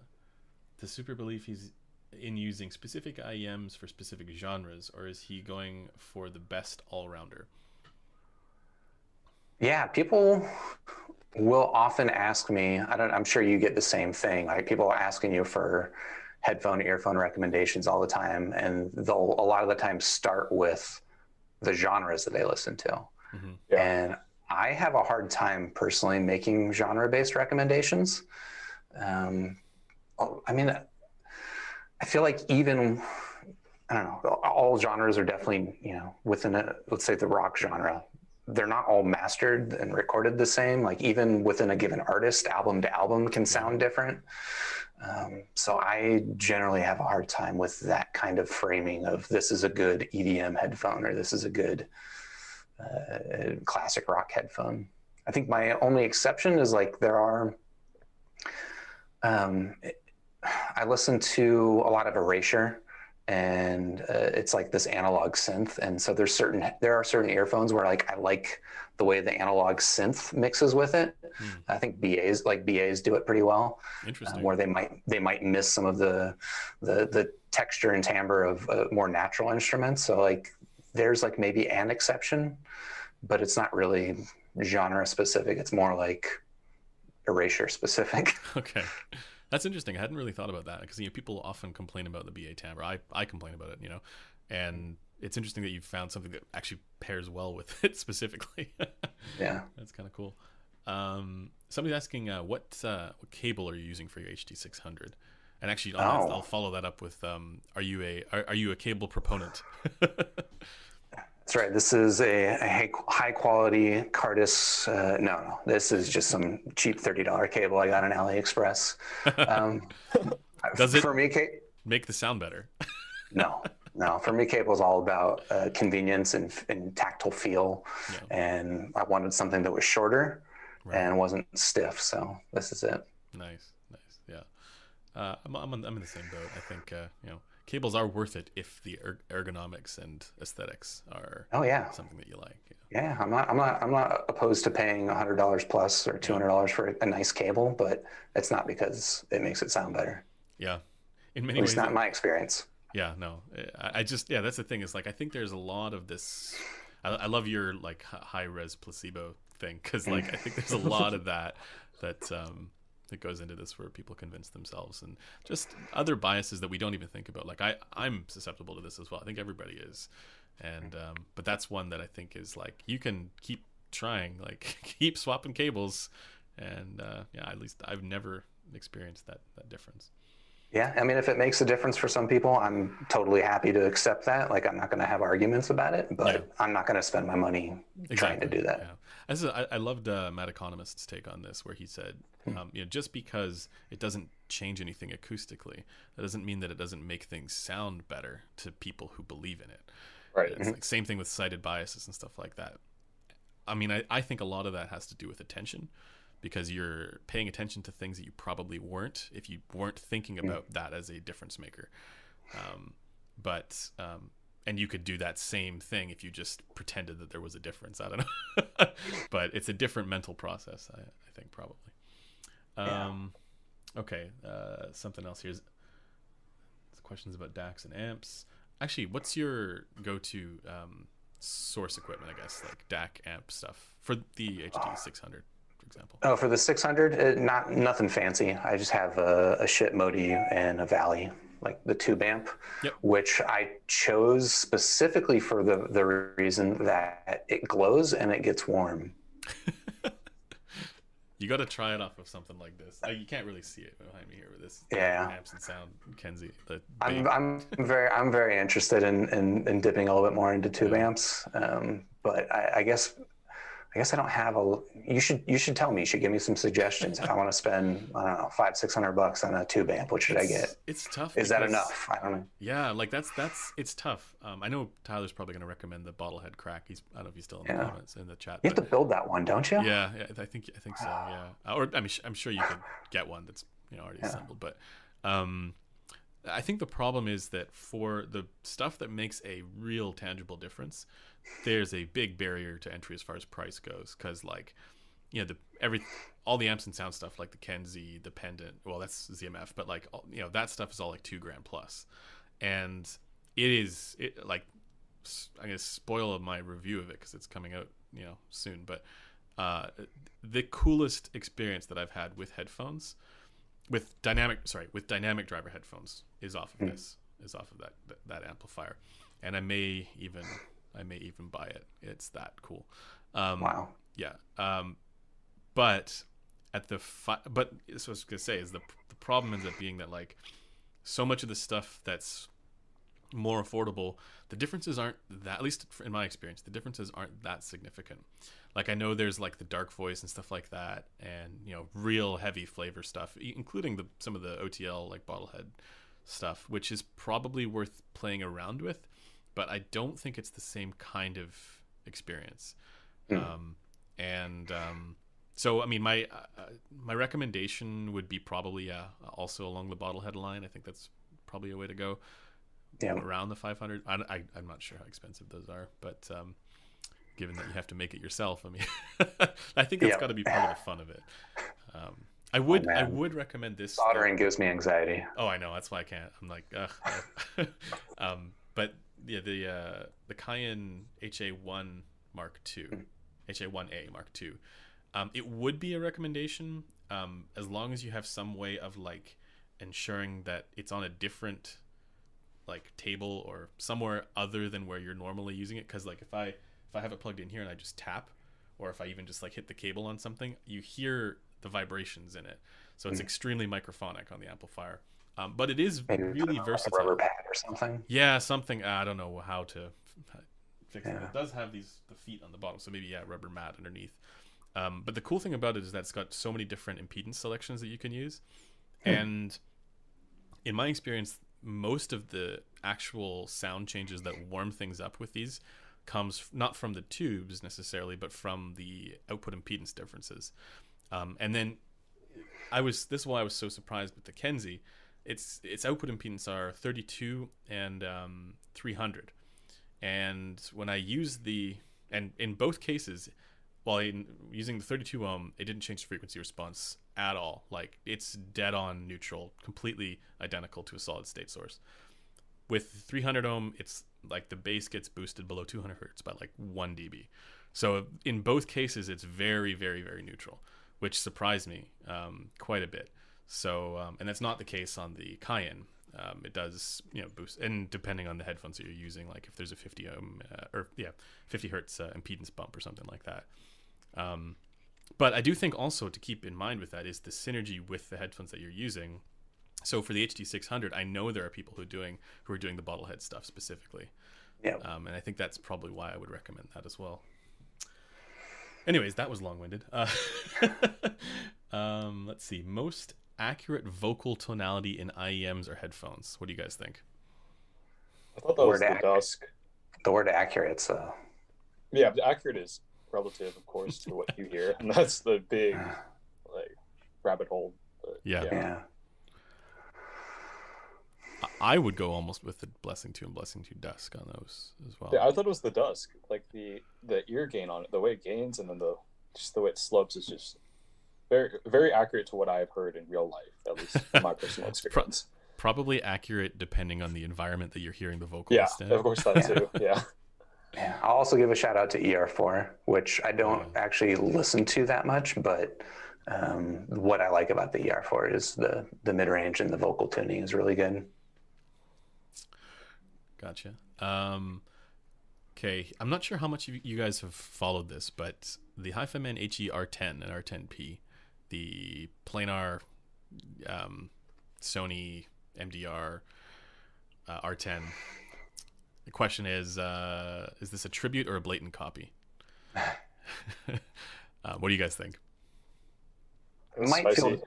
to Super believe he's in using specific I E Ms for specific genres, or is he going for the best all rounder? Yeah, people will often ask me, I don't, I'm sure you get the same thing, like people are asking you for headphone, earphone recommendations all the time, and they'll a lot of the time start with the genres that they listen to. Mm-hmm. Yeah. And I have a hard time personally making genre-based recommendations. Um, I mean, I feel like even, I don't know, all genres are definitely, you know, within a, let's say the rock genre, they're not all mastered and recorded the same. Like even within a given artist, album to album can sound different. Um, so I generally have a hard time with that kind of framing of this is a good E D M headphone, or this is a good uh, classic rock headphone. I think my only exception is like there are, um, it, I listen to a lot of Erasure, and uh, it's like this analog synth, and so there's certain there are certain earphones where like I like the way the analog synth mixes with it. Mm. I think B As like B As do it pretty well. Interesting. Uh, where they might they might miss some of the the the texture and timbre of uh, more natural instruments. So like there's like maybe an exception, but it's not really genre specific. It's more like Erasure specific. Okay. That's interesting. I hadn't really thought about that, because you know, people often complain about the B A timbre. I, I complain about it, you know, and it's interesting that you've found something that actually pairs well with it specifically. Yeah, that's kind of cool. Um, somebody's asking uh, what uh, what cable are you using for your H D six hundred? And actually, I'll, oh. I'll follow that up with um, are you a are, are you a cable proponent? That's right. This is a, a high quality Cardis. Uh, no, no, this is just some cheap thirty dollars cable I got on AliExpress. Um, Does it for me, ca- make the sound better? no, no. For me, cable is all about uh, convenience and, and tactile feel. Yeah. And I wanted something that was shorter right. and wasn't stiff. So this is it. Nice, nice. Yeah, uh, I'm, I'm, I'm in the same boat. I think uh, you know. Cables are worth it if the ergonomics and aesthetics are oh, yeah. something that you like. Yeah. yeah, I'm not, I'm not, I'm not opposed to paying one hundred dollars plus or two hundred dollars yeah. for a nice cable, but it's not because it makes it sound better. Yeah, in many ways. At least not my experience. Yeah, no, I just yeah, that's the thing. Is like I think there's a lot of this. I, I love your like high res placebo thing, because like I think there's a lot of that that. Um, It goes into this, where people convince themselves, and just other biases that we don't even think about. Like I, I'm susceptible to this as well. I think everybody is, and um, but that's one that I think is like you can keep trying, like keep swapping cables, and uh, yeah, at least I've never experienced that that difference. Yeah, I mean, if it makes a difference for some people, I'm totally happy to accept that. Like, I'm not going to have arguments about it, but yeah. I'm not going to spend my money exactly. trying to do that. Yeah. This is, I, I loved uh, Matt Economist's take on this, where he said, hmm. um, you know, just because it doesn't change anything acoustically, that doesn't mean that it doesn't make things sound better to people who believe in it. Right. It's mm-hmm. like same thing with cited biases and stuff like that. I mean, I, I think a lot of that has to do with attention, because you're paying attention to things that you probably weren't if you weren't thinking about that as a difference maker. Um, but, um, and you could do that same thing if you just pretended that there was a difference. I don't know, but it's a different mental process, I, I think, probably. Um, yeah. Okay. Uh, something else here is questions about D A Cs and amps. Actually, what's your go-to, um, source equipment, I guess, like D A C amp stuff for the H D six hundred? Example. Oh, for the six hundred, it, not nothing fancy. I just have a, a shit Modi and a Valley, like the tube amp, yep. which I chose specifically for the, the reason that it glows and it gets warm. You got to try it off of something like this. Oh, you can't really see it behind me here with this. Yeah. Amps and sound, Kenzie. The I'm, I'm very, I'm very interested in, in, in dipping a little bit more into tube yeah. amps, um, but I, I guess. I guess I don't have a, you should, you should tell me, you should give me some suggestions. If I want to spend, I don't know, five, six hundred bucks on a tube amp, what should it's, I get? It's tough. Is because, that enough? I don't know. Yeah. Like that's, that's, it's tough. Um, I know Tyler's probably going to recommend the Bottlehead Crack. He's, I don't know if he's still in the yeah. comments in the chat. You but, have to build that one, don't you? Yeah. yeah I think, I think so. Yeah. Or I mean, I'm sure you could get one that's, you know, already yeah. assembled, but, um, I think the problem is that for the stuff that makes a real tangible difference, there's a big barrier to entry as far as price goes. Cause like, you know, the, every, all the amps and sound stuff, like the Kenzie, the Pendant, well, that's Z M F, but like, all, you know, that stuff is all like two grand plus. And it is it, like, I'm going to spoil my review of it cause it's coming out, you know, soon, but, uh, the coolest experience that I've had with headphones with dynamic, sorry, with dynamic driver headphones is off of this, is off of that, that, that amplifier. And I may even, I may even buy it. It's that cool. Um, wow. Yeah. Um, but at the, fi- but this was going to say is the, the problem ends up being that like so much of the stuff that's more affordable, the differences aren't that, at least in my experience, the differences aren't that significant. Like I know there's like the dark voice and stuff like that, and you know real heavy flavor stuff, including the some of the O T L like Bottlehead stuff, which is probably worth playing around with, but I don't think it's the same kind of experience. Mm. Um, and um, so I mean, my uh, my recommendation would be probably uh, also along the Bottlehead line. I think that's probably a way to go. Yeah, around the five hundred. I, I I'm not sure how expensive those are, but. Um, given that you have to make it yourself. I mean, I think that's yep. got to be part of the fun of it. Um, I would, oh, I would recommend this. Soldering gives me anxiety. Oh, I know. That's why I can't. I'm like, ugh. um, but yeah, the, uh, the Cayenne H A one Mark two, H A one A Mark two. Um, it would be a recommendation. Um, as long as you have some way of like ensuring that it's on a different like table or somewhere other than where you're normally using it. Cause like if I, If I have it plugged in here and I just tap, or if I even just like hit the cable on something, you hear the vibrations in it. So it's mm. extremely microphonic on the amplifier. Um, but it is Maybe really know, versatile. Like a rubber pad or something. Yeah, something. I don't know how to fix yeah. it. It does have these the feet on the bottom, so maybe yeah, rubber mat underneath. Um, but the cool thing about it is that it's got so many different impedance selections that you can use. Mm. And in my experience, most of the actual sound changes that warm things up with these comes not from the tubes necessarily, but from the output impedance differences. Um, and then I was, this is why I was so surprised with the Kenzie. It's, its output impedance are thirty-two and um, three hundred. And when I used the, and in both cases, while in, using the thirty-two ohm, it didn't change the frequency response at all. Like it's dead on neutral, completely identical to a solid state source. With three hundred ohm, it's like the bass gets boosted below two hundred hertz by like one decibel. So in both cases, it's very, very, very neutral, which surprised me um, quite a bit. So, um, and that's not the case on the Cayenne. Um, it does, you know, boost, and depending on the headphones that you're using, like if there's a fifty ohm uh, or yeah, fifty hertz uh, impedance bump or something like that. Um, but I do think also to keep in mind with that is the synergy with the headphones that you're using. So for the H D six hundred, I know there are people who are doing who are doing the bottlehead stuff specifically. Yeah. Um, and I think that's probably why I would recommend that as well. Anyways, that was long-winded. Uh, um, let's see. Most accurate vocal tonality in I E Ms or headphones. What do you guys think? I thought that was the Dusk. The word accurate, so. Yeah, accurate is relative, of course, to what you hear. And that's the big like rabbit hole. But, yeah. yeah. yeah. I would go almost with the Blessing two and Blessing two Dusk on those as well. Yeah, I thought it was the Dusk, like the the ear gain on it, the way it gains, and then the just the way it slopes is just very very accurate to what I've heard in real life, at least in my personal experience. Pro- probably accurate depending on the environment that you're hearing the vocals. Yeah, in. Of course that too. Yeah. yeah. I'll also give a shout out to E R four, which I don't yeah. actually listen to that much, but um, what I like about the E R four is the the mid range and the vocal tuning is really good. Gotcha. Um, okay, I'm not sure how much you, you guys have followed this, but the HiFiMan H E R ten and R ten P, the planar um, Sony M D R uh, R ten. The question is: uh, is this a tribute or a blatant copy? uh, what do you guys think? It might feel,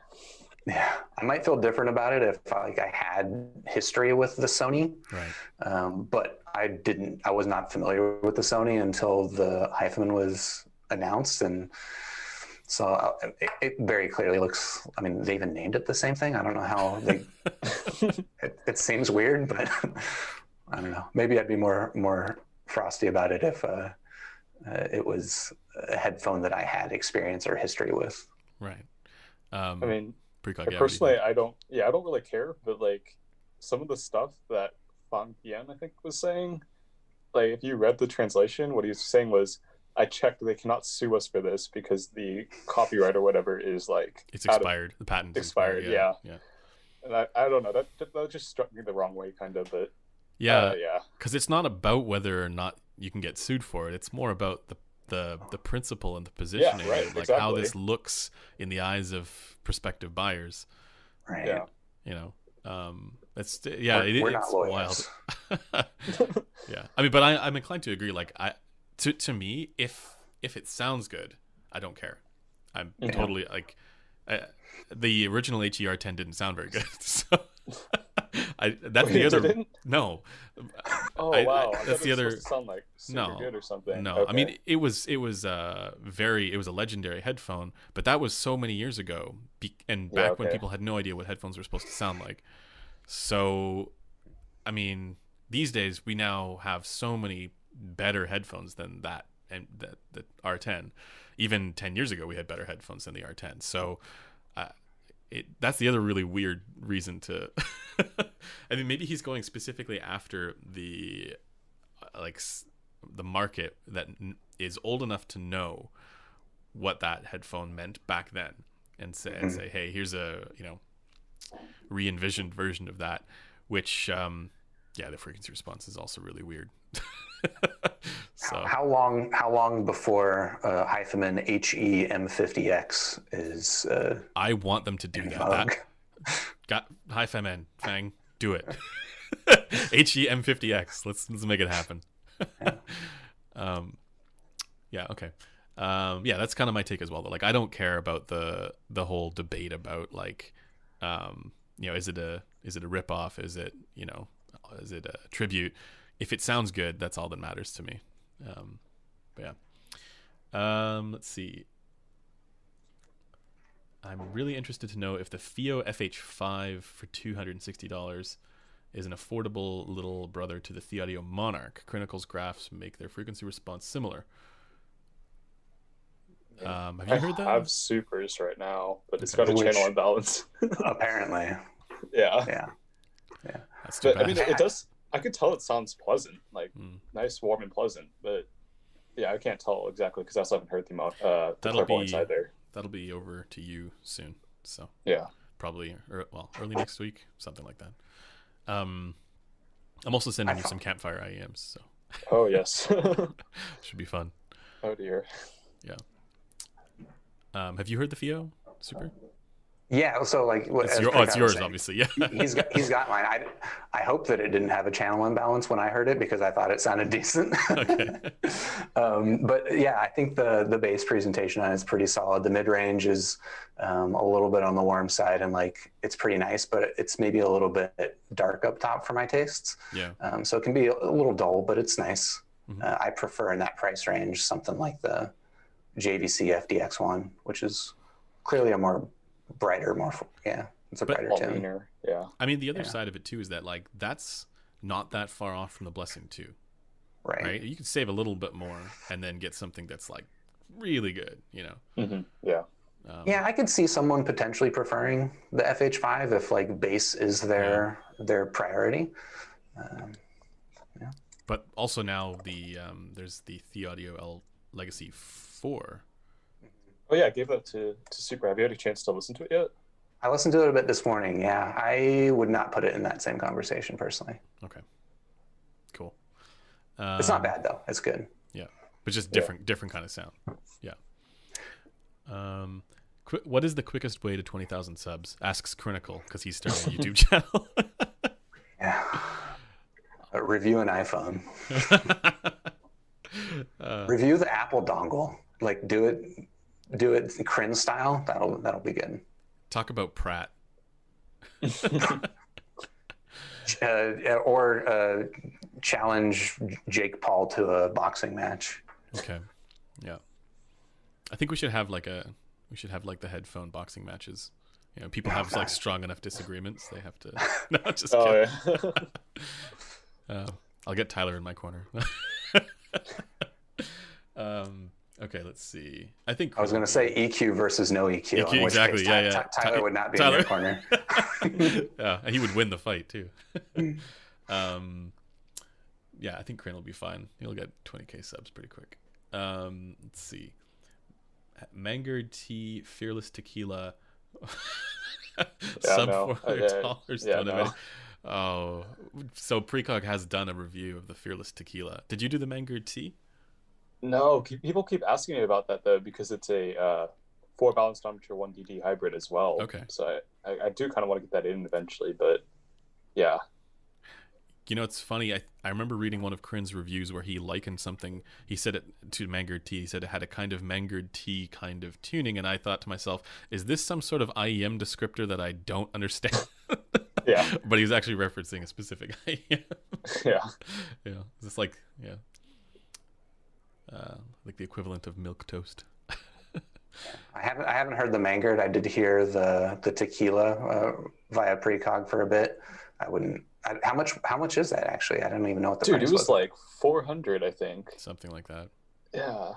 yeah, I might feel different about it if like I had history with the Sony, right? Um, but I didn't. I was not familiar with the Sony until the HiFiMan was announced, and so it, it very clearly looks. I mean, they even named it the same thing. I don't know how they. it, it seems weird, but I don't know. Maybe I'd be more more frosty about it if uh, uh, it was a headphone that I had experience or history with. Right. Um, I mean. Personally, I don't. Yeah, I don't really care. But like some of the stuff that Pham Nguyen I think was saying, like if you read the translation, what he was saying was, "I checked; they cannot sue us for this because the copyright or whatever is like it's expired. Of, the patent expired. expired. Yeah, yeah. yeah. And I, I don't know. That, that that just struck me the wrong way, kind of. But yeah, uh, yeah. Because it's not about whether or not you can get sued for it. It's more about the. the the principle and the positioning, yeah, right, like exactly. how this looks in the eyes of prospective buyers, right? Yeah. You know, um, that's yeah, we're, it, we're it's wild. yeah, I mean, but I, I'm inclined to agree. Like, I to to me, if if it sounds good, I don't care. I'm yeah. totally like uh, the original H E R ten didn't sound very good, so I that's Wait, the other didn't? no. Oh I, wow! I, that's the other. Sound like super no, good or something. No, okay. I mean it was it was a very it was a legendary headphone, but that was so many years ago, be, and back yeah, okay. when people had no idea what headphones were supposed to sound like. So, I mean, these days we now have so many better headphones than that, and that the R ten. Even ten years ago, we had better headphones than the R ten. So, uh, it that's the other really weird reason to. I mean, maybe he's going specifically after the like the market that is old enough to know what that headphone meant back then, and say, and say, hey, here's a you know re-envisioned version of that. Which, um, yeah, the frequency response is also really weird. so how, how long? How long before uh, HiFiMan H E M fifty X is? Uh, I want them to do that. that. Got HiFiMan Fang, do it. H E M fifty X. Let's let's make it happen. um, yeah, okay. Um, yeah, that's kind of my take as well. But like, I don't care about the the whole debate about like, um, you know, is it a is it a ripoff? Is it you know, is it a tribute? If it sounds good, that's all that matters to me. Um, but yeah. Um, let's see. I'm really interested to know if the F I O F H five for two hundred sixty dollars is an affordable little brother to the TheAudio Monarch. Chronicle's graphs make their frequency response similar. Um, have you I heard that? I have supers right now, but okay. It's got a Which, channel imbalance. apparently. Yeah. Yeah. Yeah. That's too but, bad. I mean, it does. I could tell it sounds pleasant, like mm. nice, warm, and pleasant. But yeah, I can't tell exactly because I still haven't heard the, uh, the clairvoyant side there. That'll be over to you soon. So yeah, probably, or, well, early next week, something like that. Um, I'm also sending I you found... some Campfire I E Ms. So. Oh, yes. Should be fun. Oh, dear. Yeah. Um, have you heard the F I O Super? Yeah, so like, it's your, oh, it's yours, saying, obviously. Yeah, he's got he's got mine. I, I hope that it didn't have a channel imbalance when I heard it because I thought it sounded decent. Okay. um, but yeah, I think the the bass presentation on it's pretty solid. The mid range is um, a little bit on the warm side, and like it's pretty nice, but it's maybe a little bit dark up top for my tastes. Yeah. Um, so it can be a little dull, but it's nice. Mm-hmm. uh, I prefer in that price range something like the J V C F D X one, which is clearly a more brighter, more yeah, it's a but brighter tone. Yeah, I mean the other yeah. side of it too is that like that's not that far off from the Blessing too, right? right? You could save a little bit more and then get something that's like really good, you know? Mm-hmm. Yeah, um, yeah. I could see someone potentially preferring the F H five if like bass is their yeah. their priority. Um, yeah. But also now the um, there's the TheAudio L Legacy four. Oh yeah, I gave that to, to Super. Have you had a chance to listen to it yet? I listened to it a bit this morning, yeah. I would not put it in that same conversation, personally. Okay. Cool. Um, it's not bad, though. It's good. Yeah, but just different yeah. different kind of sound. Yeah. Um, qu What is the quickest way to twenty thousand subs? Asks Chronicle, because he's starting a YouTube channel. Yeah. Uh, review an iPhone. uh, review the Apple dongle. Like, do it... do it Kryn style. That'll that'll be good. Talk about Pratt. uh, or uh, challenge Jake Paul to a boxing match. Okay. Yeah. I think we should have like a we should have like the headphone boxing matches. You know, people have like strong enough disagreements they have to. No, just oh, kidding. Yeah. uh, I'll get Tyler in my corner. um. Okay, let's see. I think I was going to say E Q versus no E Q. E Q exactly, case, yeah, yeah. Tyler, Tyler would not be Tyler. in your corner. Yeah, he would win the fight too. um, yeah, I think Crane will be fine. He'll get twenty K subs pretty quick. Um, let's see. Mango Tea, Fearless Tequila, yeah, sub no. four hundred dollars. Yeah, no. Oh, so Precog has done a review of the Fearless Tequila. Did you do the Mango Tea? No, people keep asking me about that though because it's a uh, four balanced armature one D D hybrid as well. Okay, so I, I, I do kind of want to get that in eventually, but yeah. You know, it's funny. I I remember reading one of Kryn's reviews where he likened something. He said it to Mangold Tea. He said it had a kind of Mangold Tea kind of tuning, and I thought to myself, is this some sort of I E M descriptor that I don't understand? Yeah, but he was actually referencing a specific I E M. Yeah, yeah. It's like yeah. Uh, like the equivalent of milk toast. I haven't I haven't heard the Mangard. I did hear the the tequila uh, via Precog for a bit. I wouldn't. I, how much How much is that actually? I don't even know what the dude. Price it was, was like four hundred, I think. Something like that. Yeah.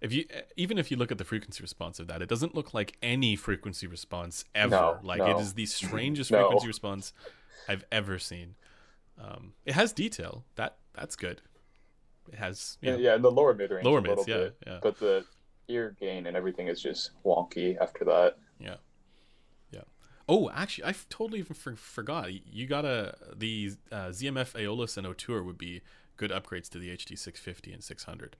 If you even if you look at the frequency response of that, it doesn't look like any frequency response ever. No, like no. It is the strangest no. frequency response I've ever seen. Um, it has detail. That that's good. It has yeah, know, yeah, in the lower mid range, lower mids, yeah, bit, yeah. But the ear gain and everything is just wonky after that. Yeah, yeah. Oh, actually, I totally even for forgot. You gotta the uh, Z M F Aeolus and O'Tour would be good upgrades to the H D six fifty and six hundred.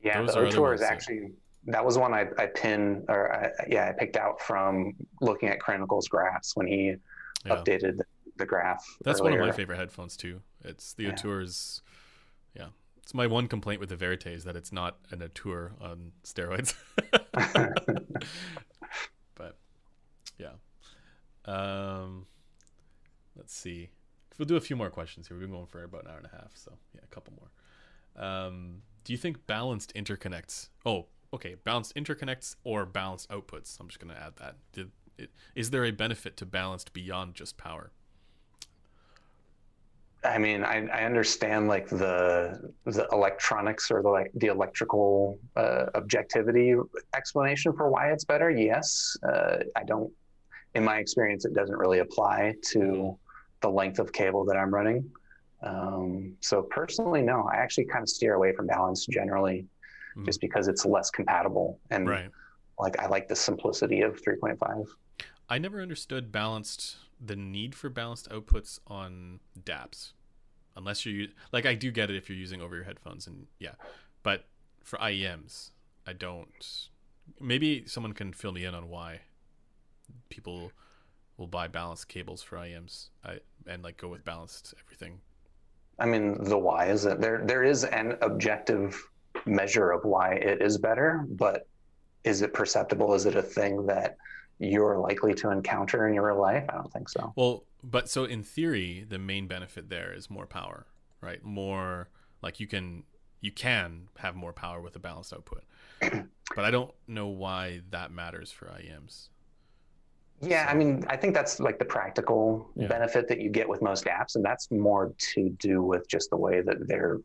Yeah, those the O'Tour is actually that was one I I pin or I, yeah I picked out from looking at Chronicle's graphs when he yeah. updated the graph. That's earlier. One of my favorite headphones too. It's the yeah. O'Tour's, yeah. It's my one complaint with the Verite is that it's not an O'Tour on steroids. But yeah. Um, let's see. We'll do a few more questions here. We've been going for about an hour and a half. So yeah, a couple more. Um, do you think balanced interconnects? Oh, okay. Balanced interconnects or balanced outputs. I'm just going to add that. Did, it, is there a benefit to balanced beyond just power? I mean, I, I understand like the the electronics or the like the electrical uh, objectivity explanation for why it's better. Yes, uh, I don't. In my experience, it doesn't really apply to the length of cable that I'm running. Um, so personally, no. I actually kind of steer away from balance generally, mm-hmm. just because it's less compatible. And right. like I like the simplicity of three point five. I never understood balanced. The need for balanced outputs on D A Ps, unless you're like I do get it if you're using over your headphones and yeah, but for I E Ms I don't. Maybe someone can fill me in on why people will buy balanced cables for I Ms I, and like go with balanced everything. I mean, the why is that there, there is an objective measure of why it is better, but is it perceptible? Is it a thing that you're likely to encounter in your life? I don't think so. Well, but so in theory, the main benefit there is more power, right? More like you can, you can have more power with a balanced output, but I don't know why that matters for I E Ms. Yeah, I mean, I think that's like the practical yeah. benefit that you get with most apps, and that's more to do with just the way that they're,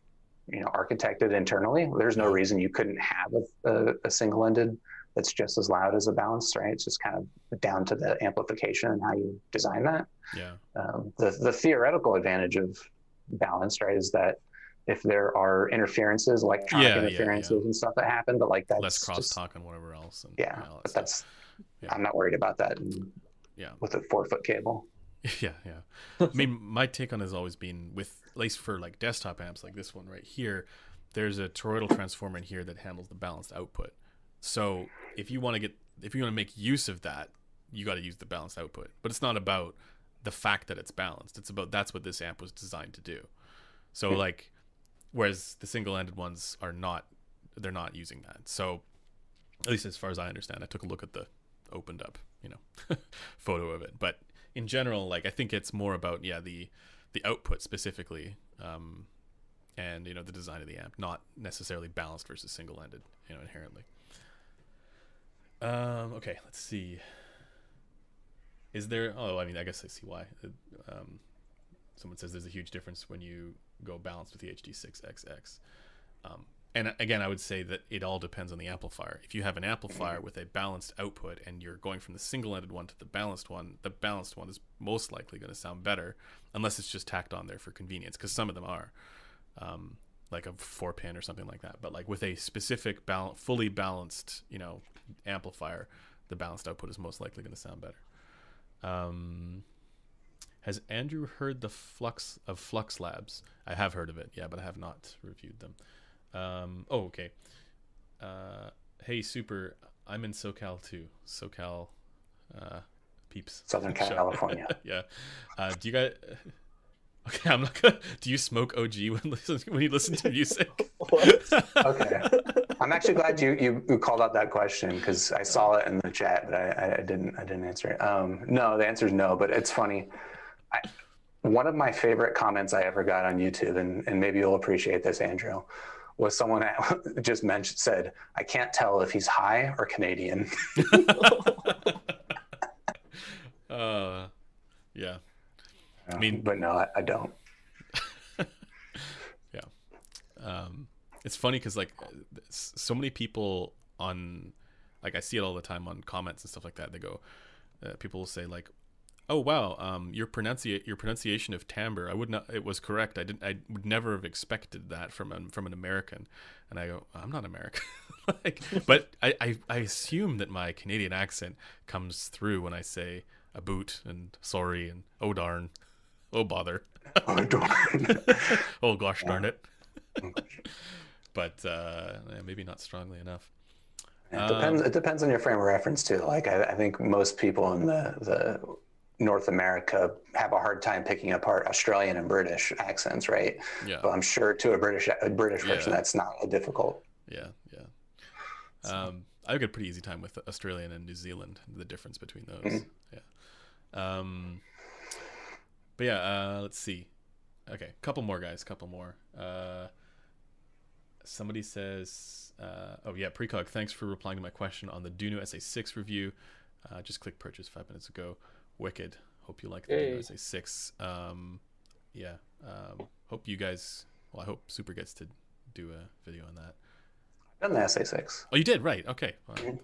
you know, architected internally. There's no reason you couldn't have a, a, a single-ended that's just as loud as a balanced, right? It's just kind of down to the amplification and how you design that. Yeah. Um, the the theoretical advantage of balanced, right, is that if there are interferences, electronic yeah, interferences yeah, yeah. and stuff that happen, but like that's less crosstalk and whatever else. And yeah, all that but stuff. that's. Yeah. I'm not worried about that in, yeah. with a four foot cable. Yeah, yeah. I mean, my take on it has always been with, at least for like desktop amps like this one right here, there's a toroidal transformer in here that handles the balanced output. So if you want to get, if you want to make use of that, you got to use the balanced output. But it's not about the fact that it's balanced. It's about that's what this amp was designed to do. So mm-hmm. like, whereas the single-ended ones are not, they're not using that. So at least as far as I understand, I took a look at the opened up, you know, photo of it. But in general, like I think it's more about yeah the the output specifically, um, and you know the design of the amp, not necessarily balanced versus single-ended, you know, inherently. Um, okay, let's see. Is there? Oh, I mean, I guess I see why. Um, someone says there's a huge difference when you go balanced with the H D six X X. Um, And again, I would say that it all depends on the amplifier. If you have an amplifier with a balanced output and you're going from the single-ended one to the balanced one, the balanced one is most likely going to sound better, unless it's just tacked on there for convenience, because some of them are, um, like a four-pin or something like that. But like with a specific, bal- fully balanced, you know, amplifier, the balanced output is most likely going to sound better. Um, has Andrew heard the Flux of Flux Labs? I have heard of it, yeah, but I have not reviewed them. Um, oh, okay. Uh, hey, Super, I'm in SoCal too. SoCal uh, peeps. Southern California. yeah. Uh, do you guys... Okay, I'm not gonna... Do you smoke O G when, when you listen to music? okay. I'm actually glad you, you, you called out that question, because I saw it in the chat, but I, I didn't I didn't answer it. Um, no, the answer is no, but it's funny. I, one of my favorite comments I ever got on YouTube, and, and maybe you'll appreciate this, Andrew, was someone that just mentioned, said, I can't tell if he's high or Canadian. uh, yeah. I mean, but no, I, I don't. yeah. Um, it's funny because like so many people on, like I see it all the time on comments and stuff like that. They go, uh, people will say like, oh wow, um, your pronunci- your pronunciation of timbre, I would not. It was correct. I didn't. I would never have expected that from an, from an American. And I go, I'm not American. like, but I, I, I assume that my Canadian accent comes through when I say a boot and sorry and oh darn, oh bother, oh darn, oh gosh darn it. but uh, maybe not strongly enough. It depends. Um, it depends on your frame of reference too. Like I, I think most people in the the North America have a hard time picking apart Australian and British accents, right? Yeah. But I'm sure to a British a British person, yeah. that's not difficult. Yeah, yeah. So. Um, I get a pretty easy time with Australian and New Zealand. The difference between those. Mm-hmm. Yeah. Um. But yeah, uh, let's see. Okay, couple more guys, couple more. Uh. Somebody says, uh, oh yeah, Precog. Thanks for replying to my question on the Duino S A six review. Uh, just click purchase five minutes ago. Wicked. Hope you like the hey. S A six. Um, yeah. Um, hope you guys. Well, I hope Super gets to do a video on that. I've done the S A six. Oh, you did, right? Okay. Well,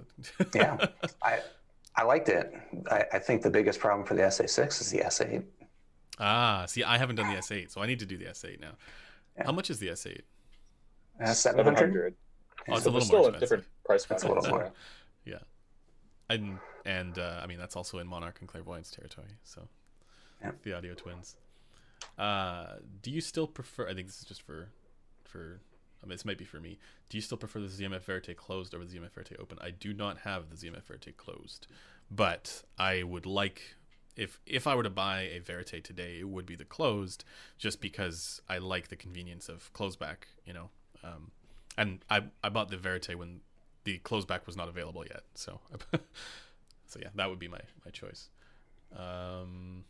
yeah, I I liked it. I, I think the biggest problem for the S A six is the S eight. Ah, see, I haven't done the S eight, so I need to do the S eight now. Yeah. How much is the S eight? Uh, Seven hundred. Oh, it's so a little more still a different price point. It's a little more. Yeah. And, and uh, I mean, that's also in Monarch and Clairvoyance territory. So yeah. The audio twins. Uh, do you still prefer, I think this is just for, for, I mean, this might be for me. Do you still prefer the Z M F Verte closed over the Z M F Verte open? I do not have the Z M F Verte closed. But I would like, if if I were to buy a Verite today, it would be the closed, just because I like the convenience of closeback, you know. Um, and I I bought the Verite when the closeback was not available yet, so so yeah, that would be my my choice. Um,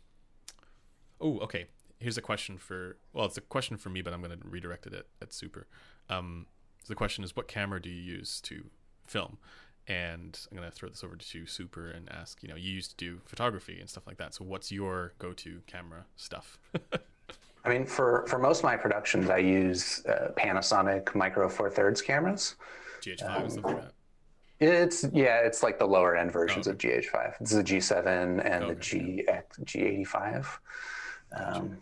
oh, okay. Here's a question for, well, it's a question for me, but I'm going to redirect it at, at Super. Um, so the question is, what camera do you use to film? And I'm going to throw this over to Super and ask, you know, you used to do photography and stuff like that. So what's your go-to camera stuff? I mean, for, for most of my productions, I use uh, Panasonic Micro Four Thirds cameras. G H five um, or something like that? It's, yeah, it's like the lower end versions oh, okay. of G H five. It's the G seven and oh, okay. the G X, G eighty-five. Gotcha. Um,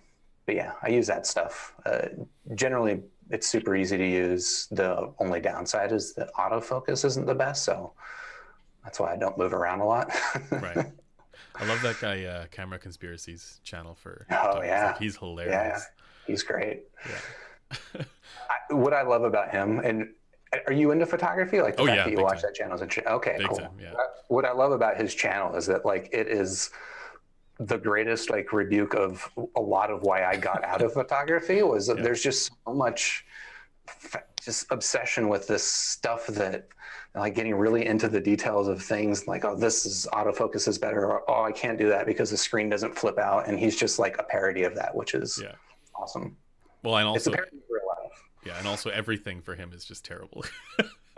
But yeah, I use that stuff. Uh, generally, it's super easy to use. The only downside is the autofocus isn't the best, so that's why I don't move around a lot. Right. I love that guy, uh, Camera Conspiracies channel for. Oh talks. yeah, like, he's hilarious. Yeah, he's great. Yeah. I, what I love about him, and are you into photography? Like the oh, fact yeah, that you watch time. that channel is interesting. Okay, big cool. Time, yeah. What I love about his channel is that like it is. The greatest like rebuke of a lot of why I got out of photography was yeah. there's just so much just obsession with this stuff that like getting really into the details of things like, oh, this is autofocus is better. Or, oh, I can't do that because the screen doesn't flip out. And he's just like a parody of that, which is yeah. awesome. Well, and also, it's a parody of real life. Yeah. And also everything for him is just terrible.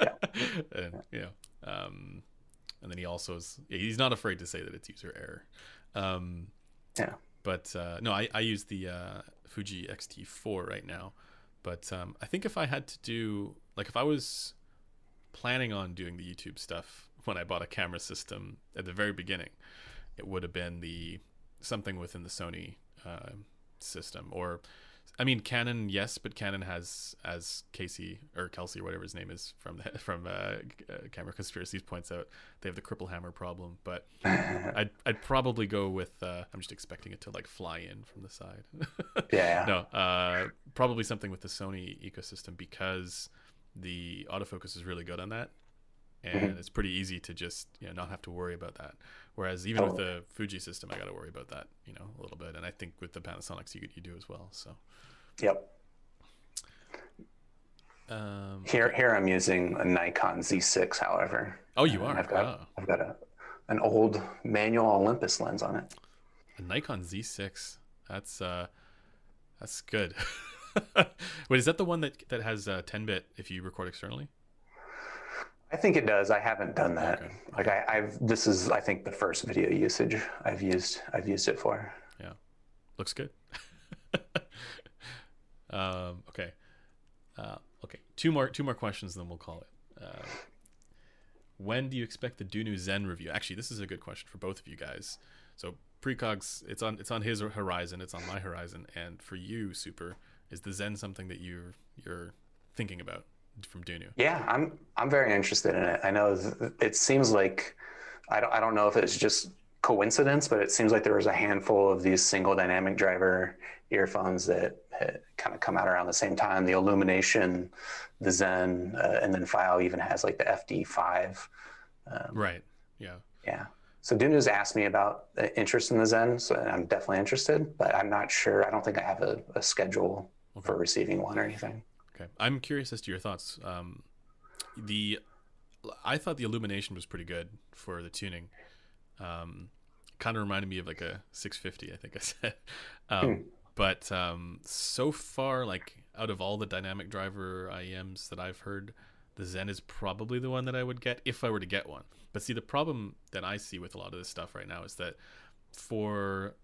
yeah. And, yeah. Um, and then he also is, he's not afraid to say that it's user error. Um, yeah, but, uh, no, I, I use the, uh, Fuji X T four right now, but, um, I think if I had to do, like, if I was planning on doing the YouTube stuff, when I bought a camera system at the very beginning, it would have been the, something within the Sony, uh, system or, I mean, Canon, yes, but Canon has, as Casey or Kelsey, whatever his name is from, the, from uh, uh, Camera Conspiracies points out, they have the cripple hammer problem, but I'd, I'd probably go with, uh, I'm just expecting it to like fly in from the side. yeah. No, uh, probably something with the Sony ecosystem because the autofocus is really good on that. And mm-hmm. it's pretty easy to just, you know, not have to worry about that. Whereas even oh. with the Fuji system, I got to worry about that, you know, a little bit. And I think with the Panasonics, you you do as well. So, yep. Um, here, okay. here I'm using a Nikon Z six, however. Oh, you are. I've got, oh. I've got a, an old manual Olympus lens on it. A Nikon Z six. That's uh, that's good. Wait, is that the one that that has uh, ten bit if you record externally? I think it does. I haven't done that. Okay. Like I, I've, this is, I think the first video usage I've used, I've used it for. Yeah. Looks good. um, okay. Uh, okay. Two more, two more questions, then we'll call it. Uh, when do you expect the Dunu Zen review? Actually, this is a good question for both of you guys. So Precogs, it's on, it's on his horizon. It's on my horizon. And for you, Super, is the Zen something that you're, you're thinking about? From Dunu. Yeah, I'm I'm very interested in it. I know th it seems like I don't I don't know if it's just coincidence, but it seems like there was a handful of these single dynamic driver earphones that had kind of come out around the same time. The Illumination, the Zen, uh, and then File even has like the F D five. Um, right. Yeah. Yeah. So Dunu's asked me about the interest in the Zen, so I'm definitely interested, but I'm not sure. I don't think I have a, a schedule okay. for receiving one or anything. Okay. I'm curious as to your thoughts. Um, the I thought the illumination was pretty good for the tuning. Um, kind of reminded me of like a six fifty, I think I said. Um, hmm. But um, so far, like out of all the dynamic driver I E Ms that I've heard, the Zen is probably the one that I would get if I were to get one. But see, the problem that I see with a lot of this stuff right now is that for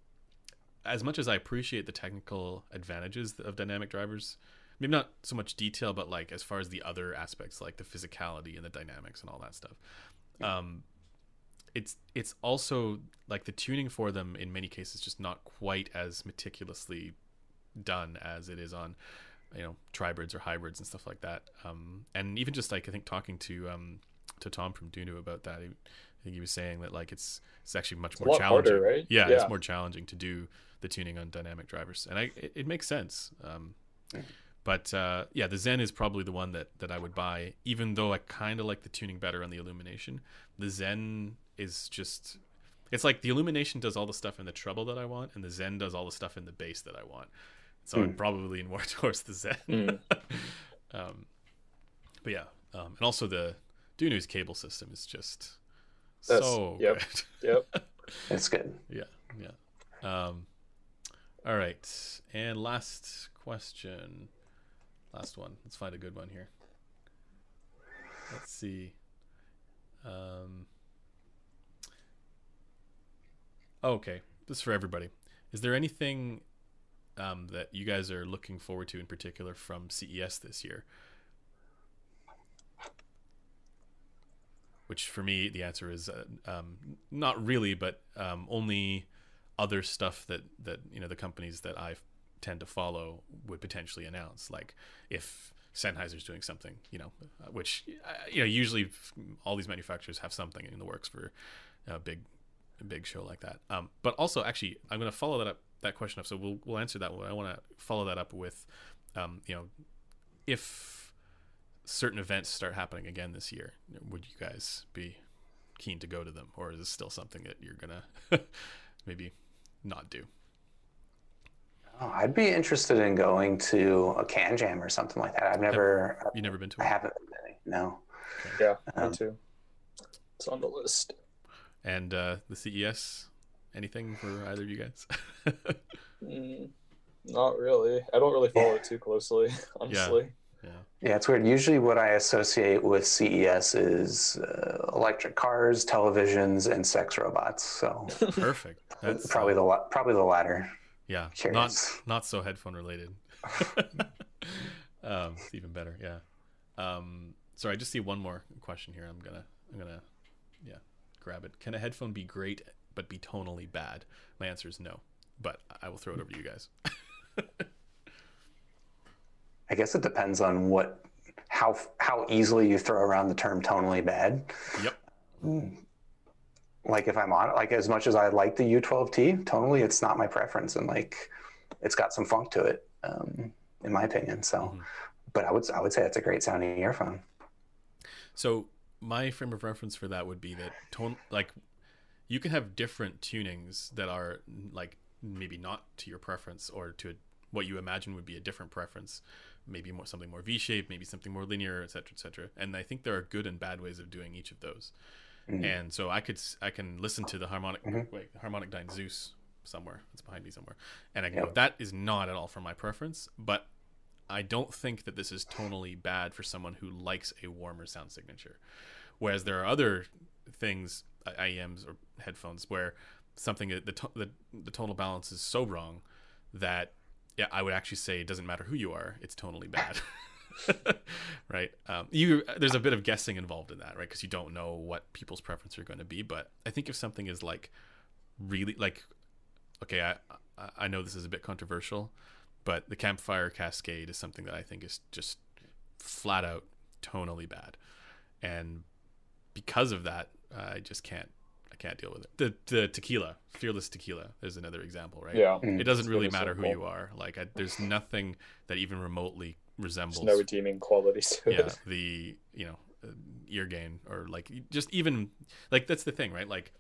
as much as I appreciate the technical advantages of dynamic drivers, maybe not so much detail, but like as far as the other aspects, like the physicality and the dynamics and all that stuff. Um, it's it's also like the tuning for them in many cases just not quite as meticulously done as it is on, you know, tribrids or hybrids and stuff like that. Um, and even just like I think talking to um, to Tom from Dunu about that, he, I think he was saying that like it's it's actually much it's more a lot challenging. Harder, right? yeah, yeah, it's more challenging to do the tuning on dynamic drivers, and I it, it makes sense. Um, mm. But uh, yeah, the Zen is probably the one that, that I would buy, even though I kind of like the tuning better on the illumination. The Zen is just It's like the Illumination does all the stuff in the treble that I want, and the Zen does all the stuff in the bass that I want. So mm. I'm probably more towards the Zen. Mm. um, but yeah, um, and also the Dunu's cable system is just That's, so yep, good. Yep, it's good. Yeah, yeah. Um, all right, and last question, last one. Let's find a good one here. Let's see. Um. Okay, this is for everybody. Is there anything um, that you guys are looking forward to in particular from C E S this year? Which for me, the answer is uh, um, not really, but um, only other stuff that, that you know the companies that I tend to follow would potentially announce. Like if Sennheiser's doing something, you know, which you know usually all these manufacturers have something in the works for a big. A big show like that. Um, but also, actually, I'm going to follow that up, that question up. So we'll we'll answer that one. I want to follow that up with, um, you know, if certain events start happening again this year, would you guys be keen to go to them, or is this still something that you're gonna maybe not do? Oh, I'd be interested in going to a Can Jam or something like that. I've never. Have, you never been to? I one? haven't been to any. No. Okay. Yeah, um, me too. It's on the list. And uh, the C E S, anything for either of you guys? mm, not really. I don't really follow yeah. it too closely, honestly. Yeah. yeah, yeah, it's weird. Usually what I associate with C E S is uh, electric cars, televisions, and sex robots. So perfect. That's probably the la probably the latter. Yeah, Curious. not not so headphone related. um, it's even better. Yeah. Um, sorry, I just see one more question here. I'm gonna I'm gonna yeah. grab it. Can a headphone be great but be tonally bad? My answer is no, but I will throw it over to you guys. I guess it depends on what how how easily you throw around the term tonally bad. Yep. Mm. Like if I'm on like as much as I like the U twelve T, tonally it's not my preference, and like it's got some funk to it, um, in my opinion. So, mm-hmm. but I would I would say it's a great sounding earphone. So. My frame of reference for that would be that tone, like you can have different tunings that are like maybe not to your preference or to a, what you imagine would be a different preference, maybe more something more V-shaped, maybe something more linear, et cetera, et cetera. And I think there are good and bad ways of doing each of those. Mm-hmm. And so I could I can listen to the harmonic mm-hmm. wait, harmonic Dyn Zeus somewhere. It's behind me somewhere, and I can yep. go, that is not at all for my preference, but I don't think that this is tonally bad for someone who likes a warmer sound signature. Whereas there are other things, I E Ms or headphones, where something, the, the, the tonal balance is so wrong that yeah, I would actually say it doesn't matter who you are, it's tonally bad. Right? Um, you, there's a bit of guessing involved in that, right? Because you don't know what people's preferences are going to be. But I think if something is like really, like, okay, I, I know this is a bit controversial, but the Campfire Cascade is something that I think is just flat out tonally bad, and because of that, uh, I just can't I can't deal with it. The the tequila, Fearless Tequila, is another example, right? Yeah, it doesn't really matter who you are. Like, I, there's nothing that even remotely resembles. There's no redeeming qualities. To yeah, it. the you know ear gain or like just even like that's the thing, right? Like.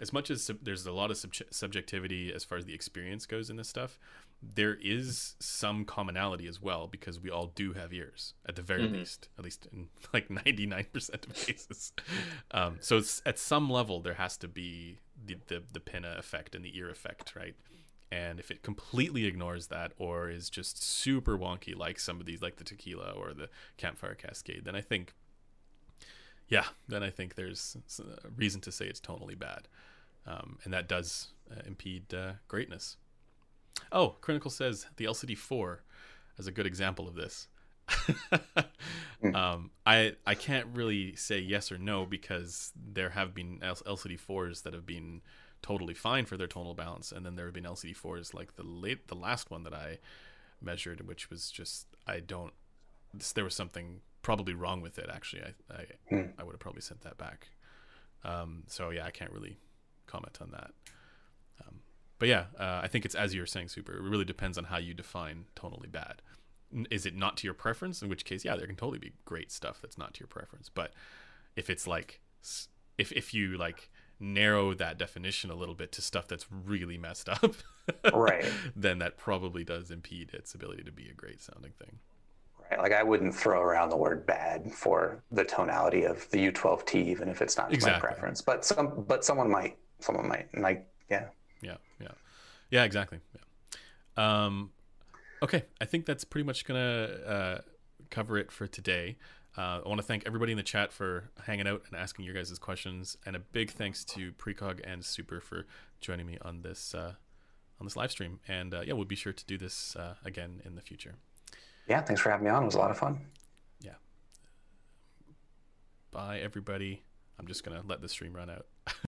As much as sub there's a lot of sub subjectivity as far as the experience goes in this stuff, there is some commonality as well, because we all do have ears at the very mm-hmm. least, at least in like ninety-nine percent of cases. Um, so it's, at some level, there has to be the, the, the pinna effect and the ear effect, right? And if it completely ignores that or is just super wonky, like some of these, like the tequila or the Campfire Cascade, then I think Yeah, then I think there's a reason to say it's tonally bad. Um, and that does uh, impede uh, greatness. Oh, Critical says the L C D four as a good example of this. um, I I can't really say yes or no, because there have been L C D fours that have been totally fine for their tonal balance. And then there have been L C D fours like the late, the last one that I measured, which was just, I don't, there was something... probably wrong with it, actually. I I, hmm. I would have probably sent that back. Um, so yeah, I can't really comment on that. Um, but yeah, uh, I think it's as you were saying, Super. It really depends on how you define tonally bad. Is it not to your preference? In which case, yeah, there can totally be great stuff that's not to your preference. But if it's like, if if you like narrow that definition a little bit to stuff that's really messed up, right, then that probably does impede its ability to be a great sounding thing. Right. Like I wouldn't throw around the word bad for the tonality of the U twelve T, even if it's not exactly my preference. But some, but someone might, someone might, like, yeah. Yeah. Yeah. Yeah, exactly. Yeah. Um, okay. I think that's pretty much going to uh, cover it for today. Uh, I want to thank everybody in the chat for hanging out and asking your guys' questions, and a big thanks to Precog and Super for joining me on this uh, on this live stream. And uh, yeah, we'll be sure to do this uh, again in the future. Yeah, thanks for having me on. It was a lot of fun. Yeah. Bye, everybody. I'm just going to let the stream run out.